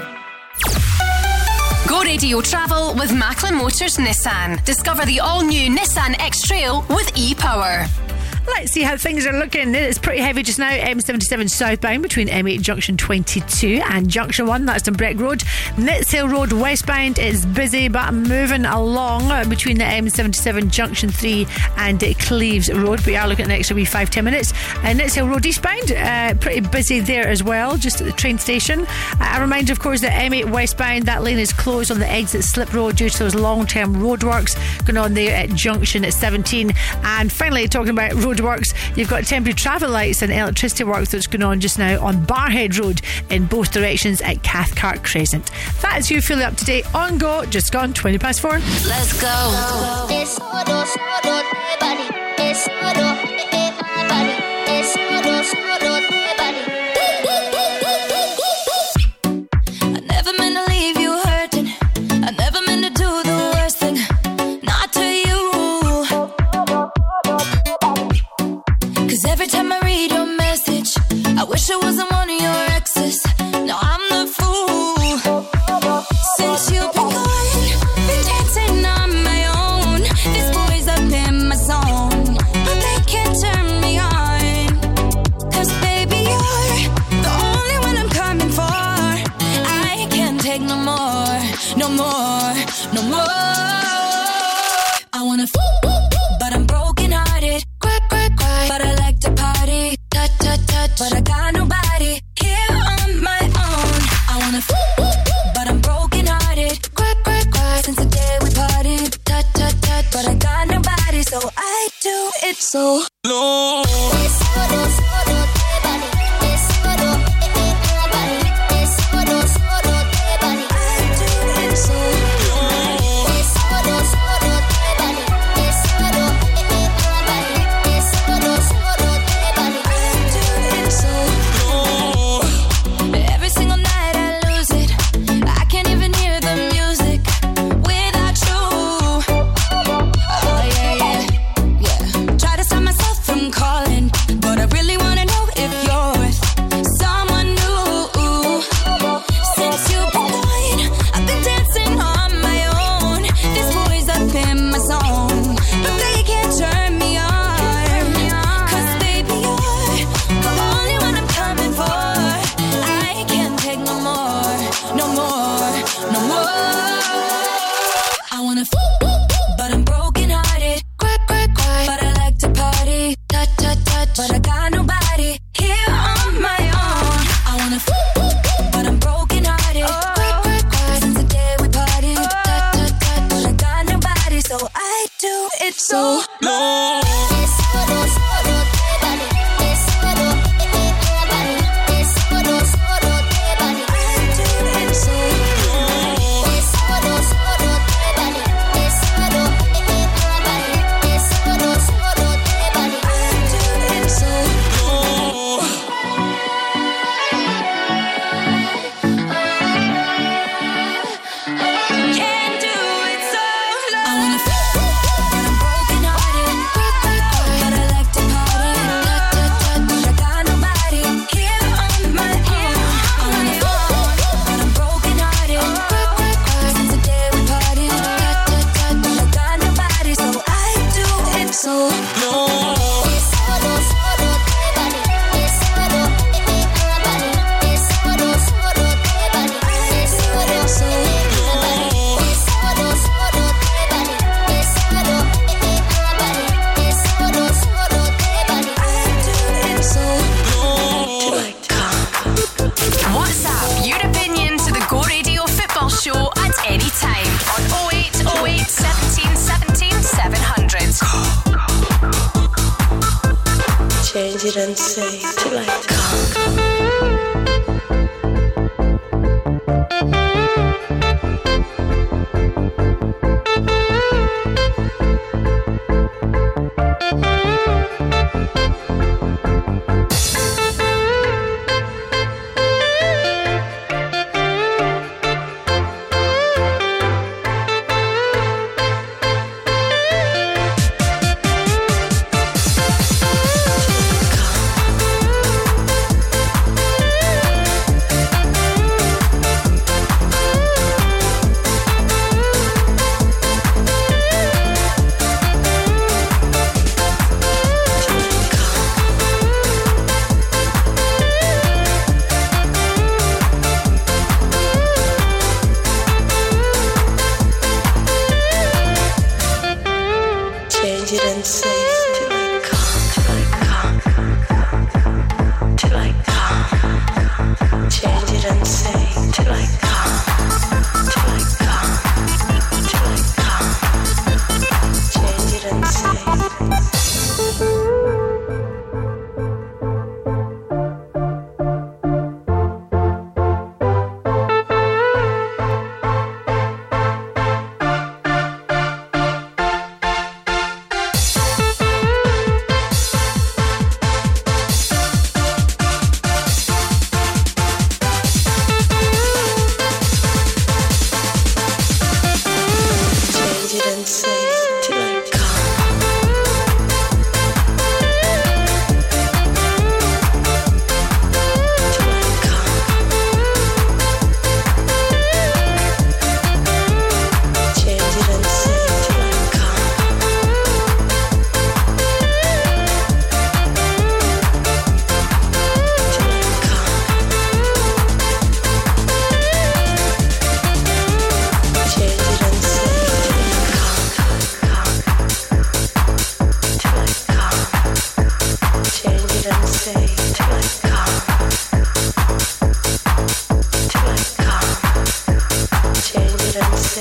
Go Radio travel with Macklin Motors Nissan. Discover the all-new Nissan X-Trail with e-Power. Let's see how things are looking. It's pretty heavy just now. M seventy-seven southbound between M eight Junction twenty-two and Junction one. That's Dunbreck Road. Knits Hill Road westbound is busy but moving along between the M seventy-seven Junction three and Cleves Road. But we are looking at an extra wee five to ten minutes. Uh, Knits Hill Road eastbound, uh, pretty busy there as well, just at the train station. Uh, a reminder, of course, that M eight westbound, that lane is closed on the exit slip road due to those long-term roadworks going on there at Junction seventeen. And finally, talking about road works, you've got temporary traffic lights and electricity work that's going on just now on Barhead Road in both directions at Cathcart Crescent. That is you fully up to date on Go. Just gone twenty past four. Let's go. I never meant to leave you hurting. I never meant to do the worst thing, not to you. Cause every time I read your message, I wish I wasn't one of your exes. Now I'm the fool. Since you've been gone, been dancing on my own. This boy's up in my zone, but they can't no more, no more. I wanna fool, but I'm broken hearted. Cry, cry, cry, but I like to party. Touch, touch, touch, but I got nobody here on my own. I wanna fool, but I'm broken hearted. Cry, cry, cry, since the day we parted. Touch, touch, touch, but I got nobody, so I do it so low.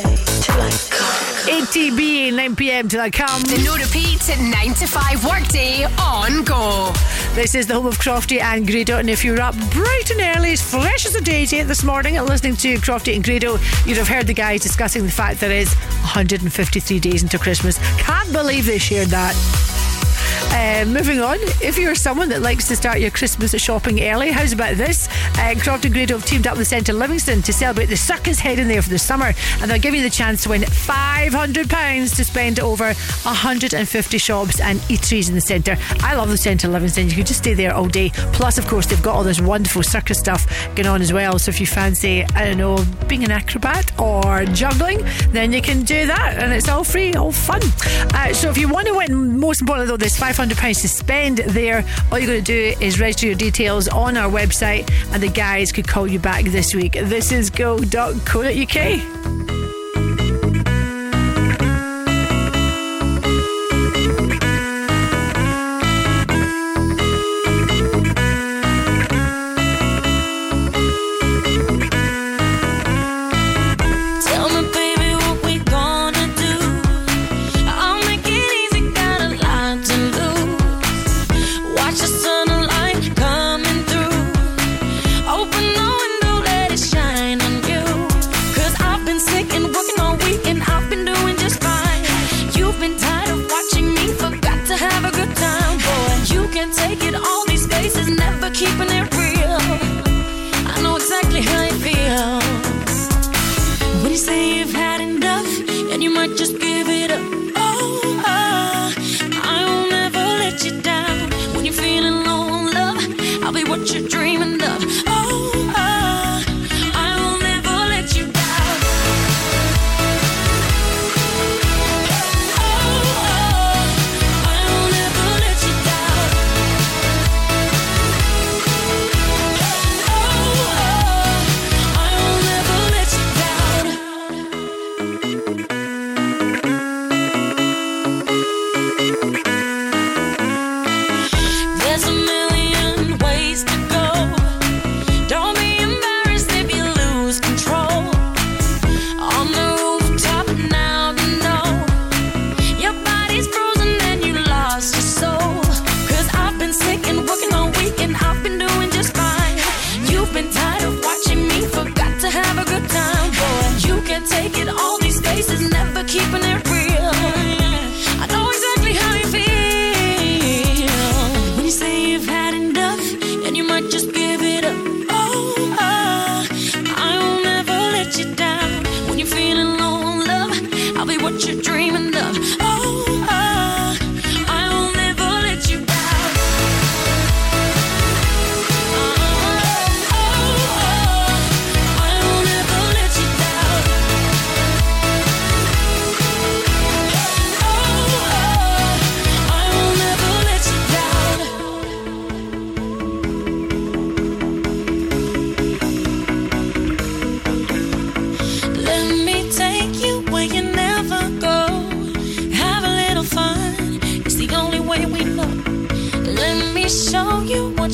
stay till I come. A T B, nine p.m. till I come. The no repeat at nine to five workday on Go. This is the home of Crofty and Grado, and if you're up bright and early, as fresh as a daisy this morning and listening to Crofty and Grado, you'd have heard the guys discussing the fact there is one hundred fifty-three days until Christmas. Can't believe they shared that. Uh, moving on, if you're someone that likes to start your Christmas shopping early, how's about this? Uh, Croft and Grado have teamed up with Centre Livingston to celebrate the Circus Head in there for the summer, and they'll give you the chance to win five hundred pounds to spend over one hundred fifty shops and eateries in the centre. I love the Centre Livingston. You can just stay there all day. Plus, of course, they've got all this wonderful circus stuff going on as well, so if you fancy, I don't know, being an acrobat or juggling, then you can do that, and it's all free, all fun. Uh, so if you want to win, most importantly though, there's five hundred pounds to spend there. All you're going to do is register your details on our website, and the guys could call you back this week. This is go dot co dot uk.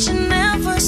Never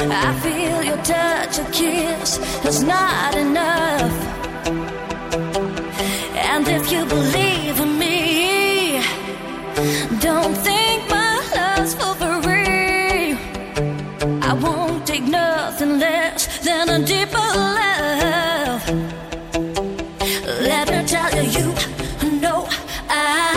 I feel your touch, your kiss, that's not enough. And if you believe in me, don't think my love's for free. I won't take nothing less than a deeper love. Let me tell you, you know I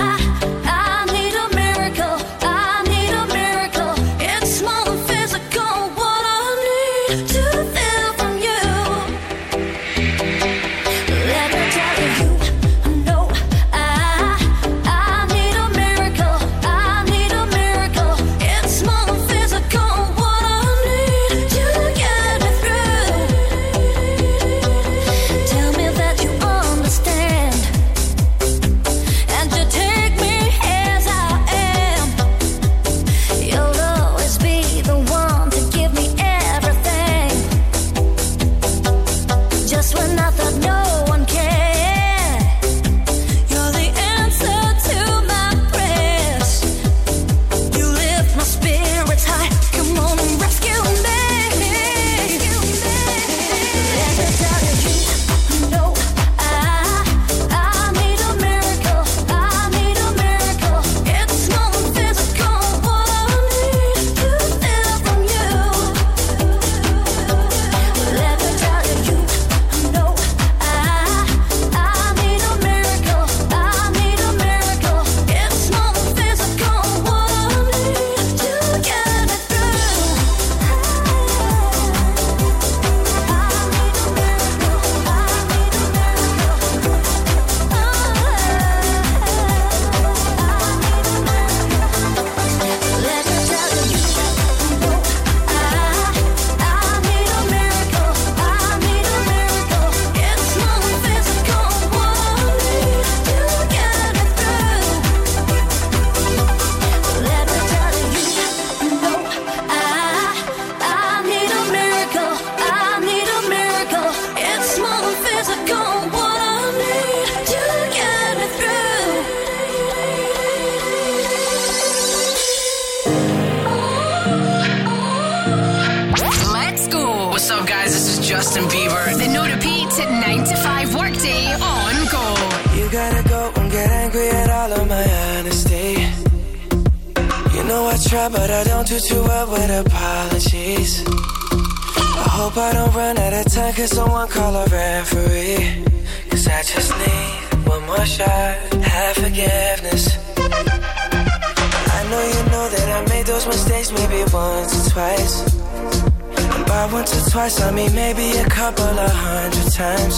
twice, I mean maybe a couple of hundred times.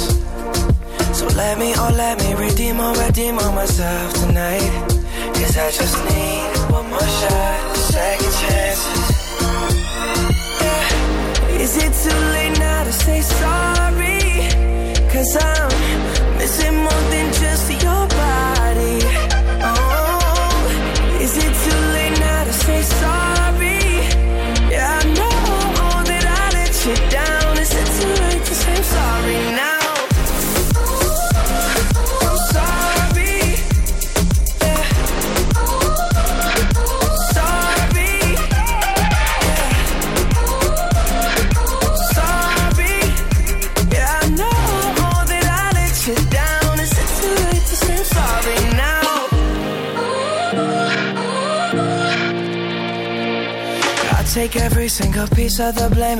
So let me, oh let me redeem or redeem on myself tonight. Cause I just need one more shot, second chances. Yeah. Is it too late now to say sorry? Cause I'm missing more than just your body. Oh, is it too late now to say sorry? Yeah, I know down, is it too late to say I'm sorry now? Take every single piece of the blame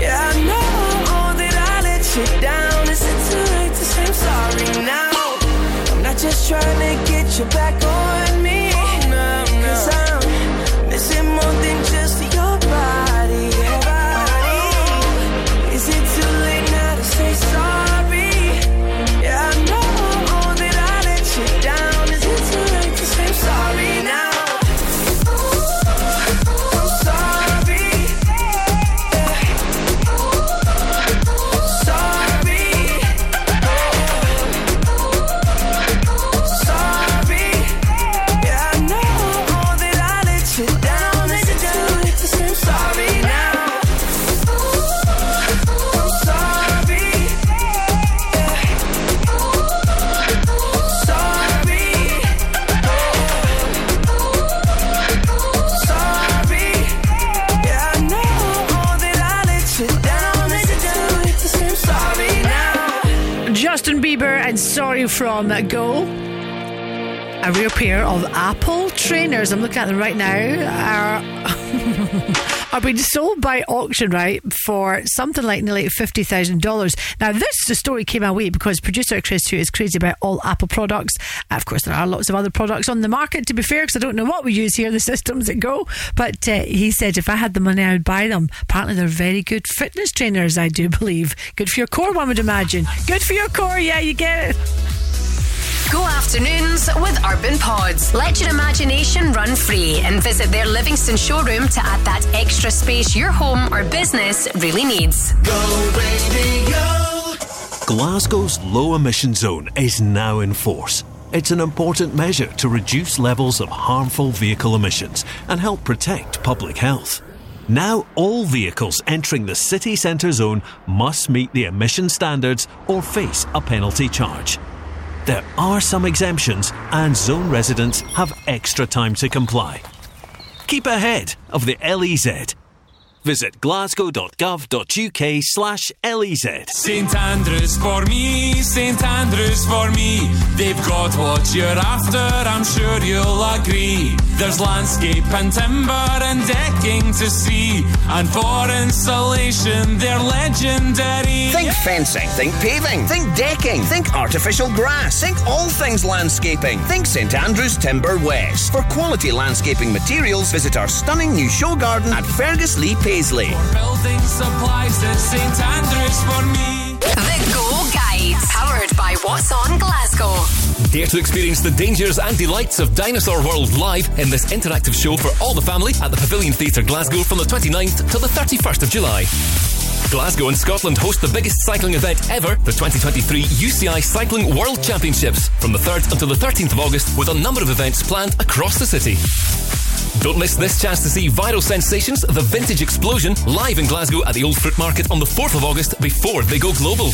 Yeah, I know oh, that I let you down. Is it too late to say I'm sorry now? I'm not just trying to get you back on me. Oh, no, no. Cause I'm missing more than just your body. Oh, is it too late now to say sorry? Yeah, I know oh, that I let you down. Is it too late to say I'm sorry now? Sorry, for you from Go. A rare pair of Apple trainers, I'm looking at them right now, are, are being sold by auction, right, for something like nearly fifty thousand dollars. Now, this the story came my way because producer Chris, who is crazy about all Apple products, of course, there are lots of other products on the market, to be fair, because I don't know what we use here, the systems that go, but uh, he said, if I had the money, I would buy them. Apparently, they're very good fitness trainers, I do believe. Good for your core, one would imagine. Good for your core, yeah, you get it. Go Afternoons with Urban Pods. Let your imagination run free and visit their Livingston showroom to add that extra space your home or business really needs. Go Radio. Glasgow's low emission zone is now in force. It's an important measure to reduce levels of harmful vehicle emissions and help protect public health. Now all vehicles entering the city centre zone must meet the emission standards or face a penalty charge. There are some exemptions, and zone residents have extra time to comply. Keep ahead of the L E Z. Visit glasgow.gov.uk slash L E Z. Saint Andrews for me, Saint Andrews for me. They've got what you're after, I'm sure you'll agree. There's landscape and timber and decking to see. And for insulation, they're legendary. Think fencing, think paving, think decking, think artificial grass, think all things landscaping. Think Saint Andrews Timber West. For quality landscaping materials, visit our stunning new show garden at Fergus Lee Page. Paisley. For building supplies at Saint Andrews for me. The Go Guide, powered by What's On Glasgow. Dare to experience the dangers and delights of Dinosaur World live in this interactive show for all the family at the Pavilion Theatre Glasgow from the twenty-ninth to the thirty-first of July. Glasgow and Scotland host the biggest cycling event ever, the twenty twenty-three U C I Cycling World Championships, from the third until the thirteenth of August, with a number of events planned across the city. Don't miss this chance to see Viral Sensations, The Vintage Explosion, live in Glasgow at the Old Fruit Market on the fourth of August before they go global.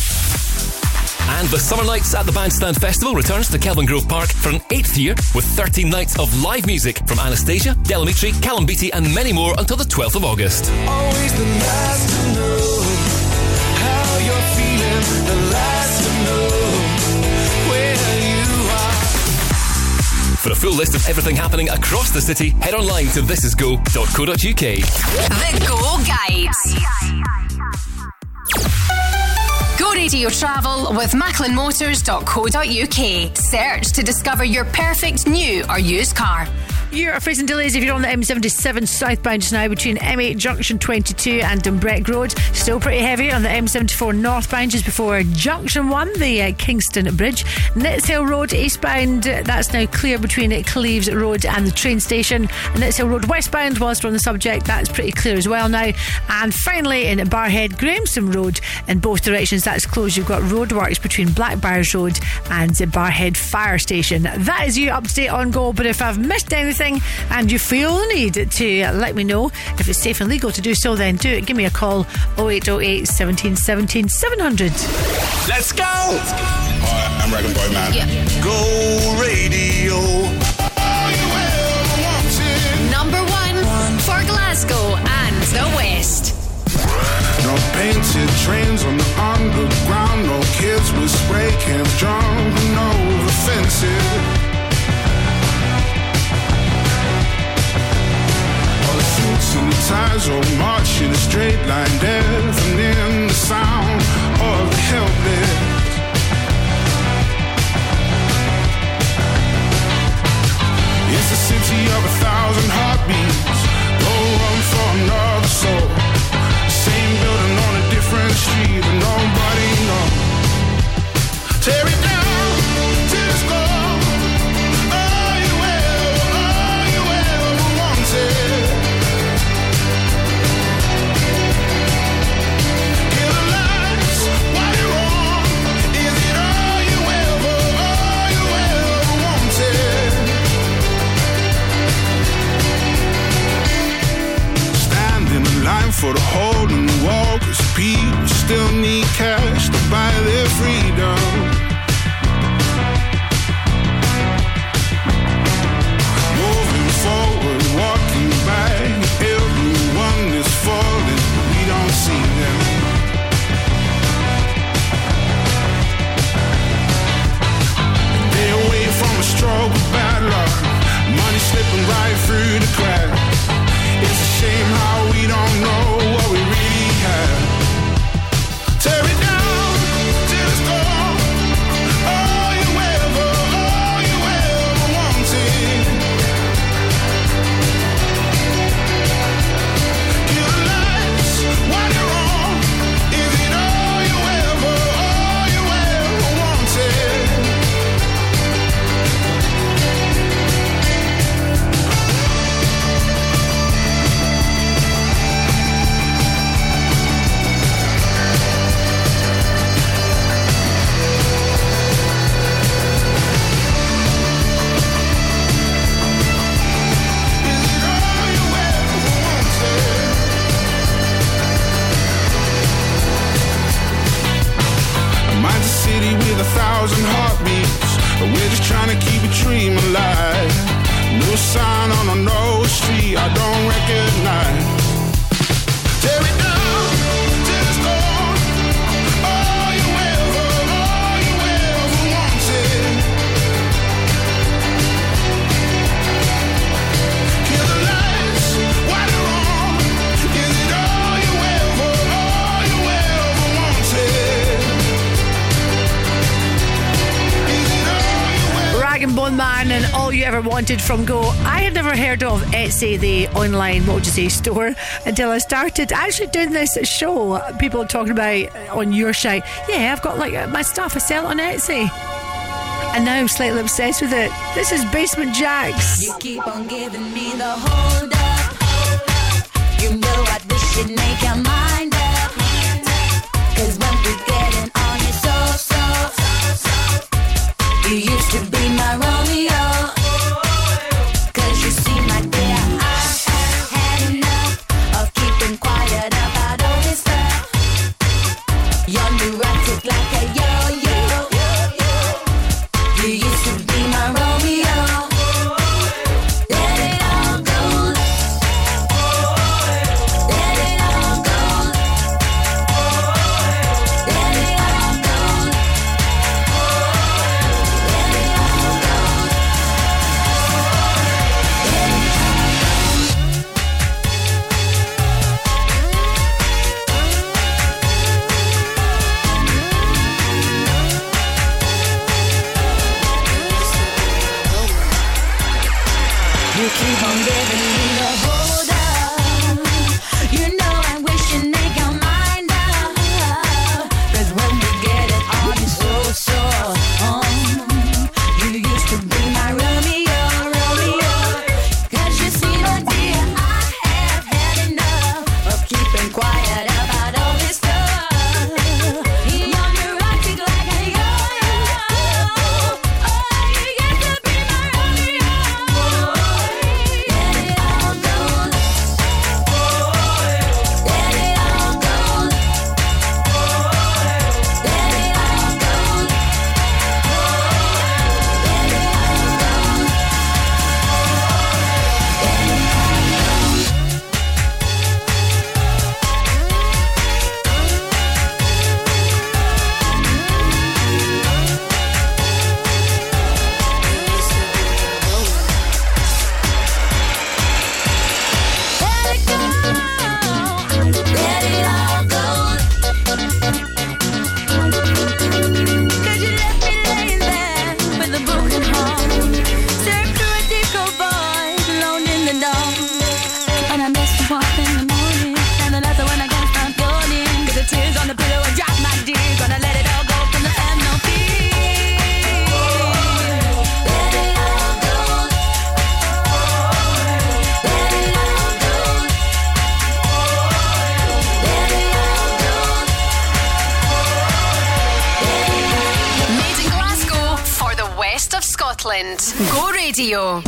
And the Summer Nights at the Bandstand Festival returns to Kelvin Grove Park for an eighth year with thirteen nights of live music from Anastasia, Delamitri, Callum Beattie and many more until the twelfth of August. Always the last to know how you're feeling, the last to know where you are. For a full list of everything happening across the city, head online to this is go dot co dot U K. The Go Guides. Go Radio Travel with macklin motors dot co dot U K. Search to discover your perfect new or used car. You're facing delays if you're on the M seventy-seven southbound now between M eight Junction twenty-two and Dunbreck Road. Still pretty heavy on the M seventy-four northbound just before Junction one, the uh, Kingston Bridge. Knitshill Road eastbound, that's now clear between Cleves Road and the train station. Knitshill Road westbound, whilst we're on the subject, that's pretty clear as well now. And finally in Barrhead, Grahamson Road in both directions, that's closed. You've got roadworks between Blackbriars Road and the Barrhead Fire Station. That is you up to date on Go, but if I've missed anything and you feel the need to let me know, if it's safe and legal to do so, then do it. Give me a call, oh eight oh eight, one seven one seven, seven hundred. Let's go! Hi, I'm Regan Boyman. Yeah. Go Radio. All you ever wanted. Number one for Glasgow and the West. No painted trains on the underground, no kids with spray cans drawn, no offensive. Sometimes we'll march in a straight line, deaf and in the sound of the helpless. It's a city of a thousand heartbeats, no room for another soul. Same building on a different street that nobody knows. Tear it down, tear it down. All you ever, all you ever wanted. Line for the hole in the wall, cause people still need cash to buy their freedom. Moving forward, walking by, everyone is falling, but we don't see them. thousand heartbeats. We're just trying to keep a dream alive. No sign on a no street I don't recognize. Tear it down to the stone. All you ever, all you ever wanted. Kill the lights, why they're on? Is it all you ever, all you ever wanted? Is it all you ever? Rag and Bone Man and All You Ever Wanted from Go. I had never heard of Etsy, the online, what would you say, store, until I started actually doing this show. People talking about on your site, yeah, I've got like my stuff I sell on Etsy, and now I'm slightly obsessed with it. This is Basement Jaxx. You keep on giving me the hold up, you know I wish you'd make your mind up, 'cause when we get it on, you're so, so, so, so. You used to be my Romeo. Go Radio.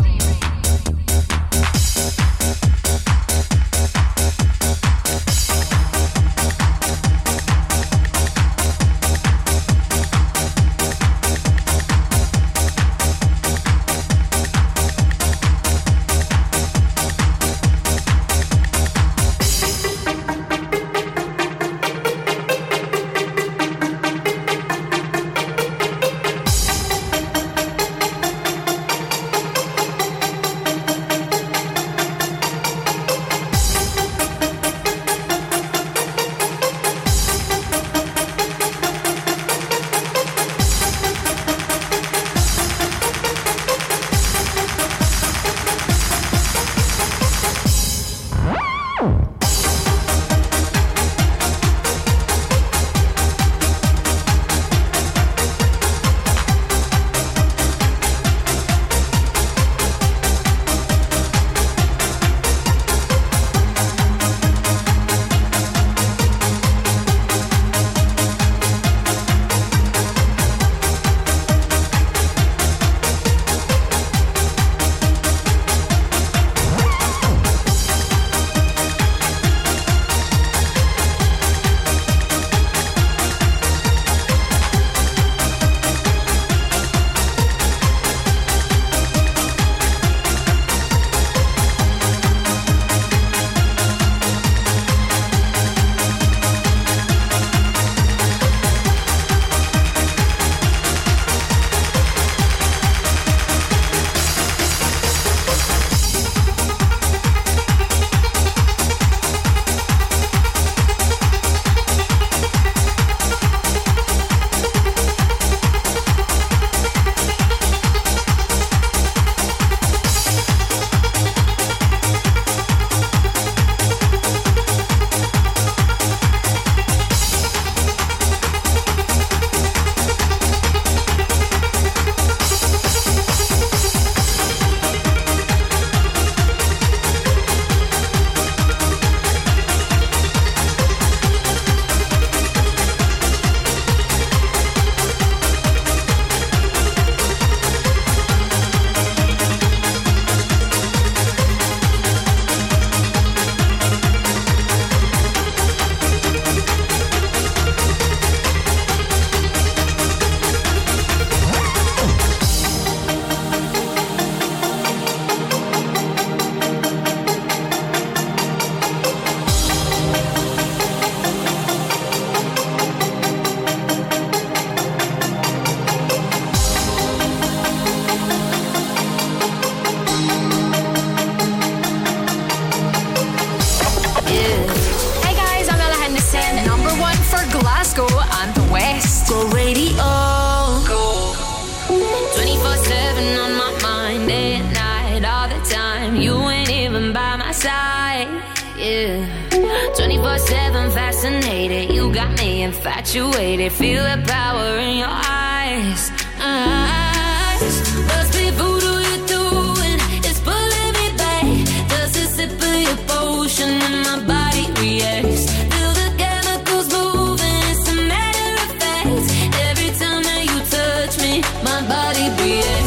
it, you got me infatuated. Feel the power in your eyes, eyes. What's the voodoo you're doing? It's pulling me back. There's a sip of your potion and my body reacts. Feel the chemicals moving, it's a matter of fact. Every time that you touch me, my body reacts.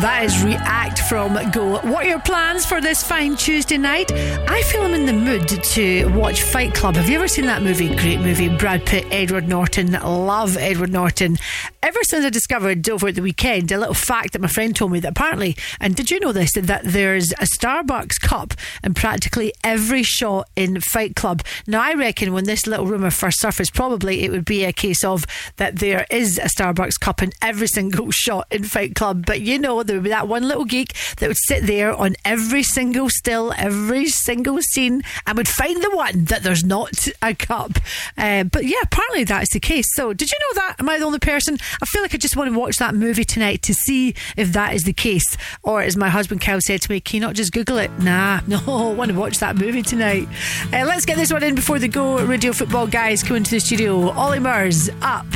That is React from Go. What are your plans for this fine Tuesday night? I feel I'm in the mood to watch Fight Club. Have you ever seen that movie? Great movie. Brad Pitt, Edward Norton. Love Edward Norton. Ever since I discovered over the weekend a little fact that my friend told me, that apparently, and did you know this, that there's a Starbucks cup in practically every shot in Fight Club. Now I reckon when this little rumour first surfaced, probably it would be a case of that there is a Starbucks cup in every single shot in Fight Club, but you know there would be that one little geek that would sit there on every single still, every single scene, and would find the one that there's not a cup. Uh, but yeah, apparently that's the case. So did you know that? Am I the only person? I feel like I just want to watch that movie tonight to see if that is the case. Or as my husband Kyle said to me, can you not just Google it? Nah, no, I want to watch that movie tonight. Uh, let's get this one in before the Go Radio Football guys come into the studio. Ollie Murs, Up.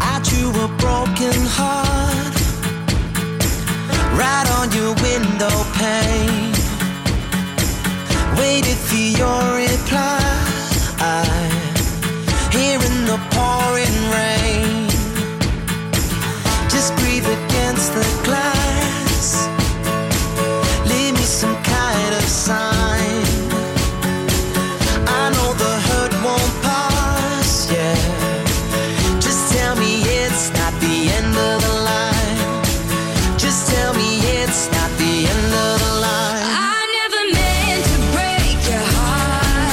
I drew a broken heart right on your window pane. Waited for your reply, hearing the pouring rain. Just breathe against the glass. Leave me some kind of sign. I know the hurt won't pass, yeah. Just tell me it's not the end of the line. Just tell me it's not the end of the line. I never meant to break your heart.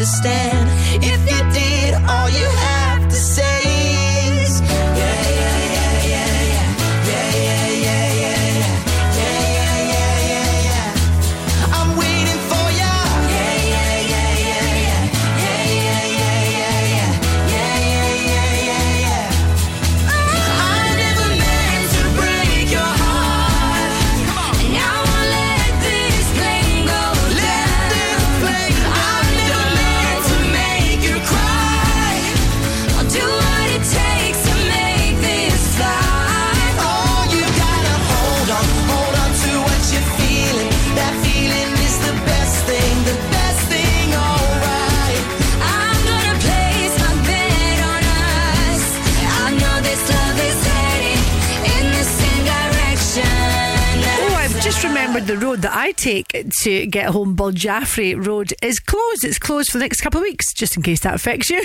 understand. If you did, all you have to say is yeah, yeah, yeah, yeah, yeah, yeah, yeah, yeah, yeah, yeah, yeah, yeah, yeah. I'm waiting for you. Yeah, yeah, yeah, yeah, yeah, yeah, yeah, yeah, yeah, yeah, yeah, yeah, yeah, yeah. I never meant to break your heart. Come on, and I won't let this plane go down. Let this plane go down. I never meant to make you cry. I'll do what it takes to make this fly. Oh, you gotta hold on, hold on to what you're feeling. That feeling is the best thing, the best thing, alright. I'm gonna place my bet on us. I know this love is headed in the same direction. Oh, I've just remembered the road that I take to get home. Baljaffrey Road is closed. It's closed for the next couple of weeks, just in case that affects you.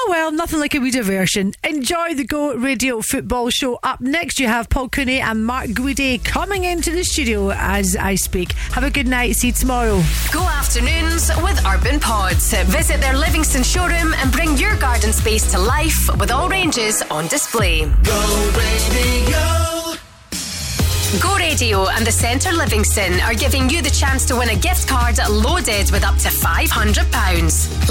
Oh well, nothing like a wee diversion. Enjoy the Go Radio Football Show. Up next, you have Paul Cooney and Mark Goudet coming into the studio as I speak. Have a good night. See you tomorrow. Go afternoons with Urban Pods. Visit their Livingston showroom and bring your garden space to life with all ranges on display. Go Radio. Go Radio and the Centre Livingston are giving you the chance to win a gift card loaded with up to five hundred pounds.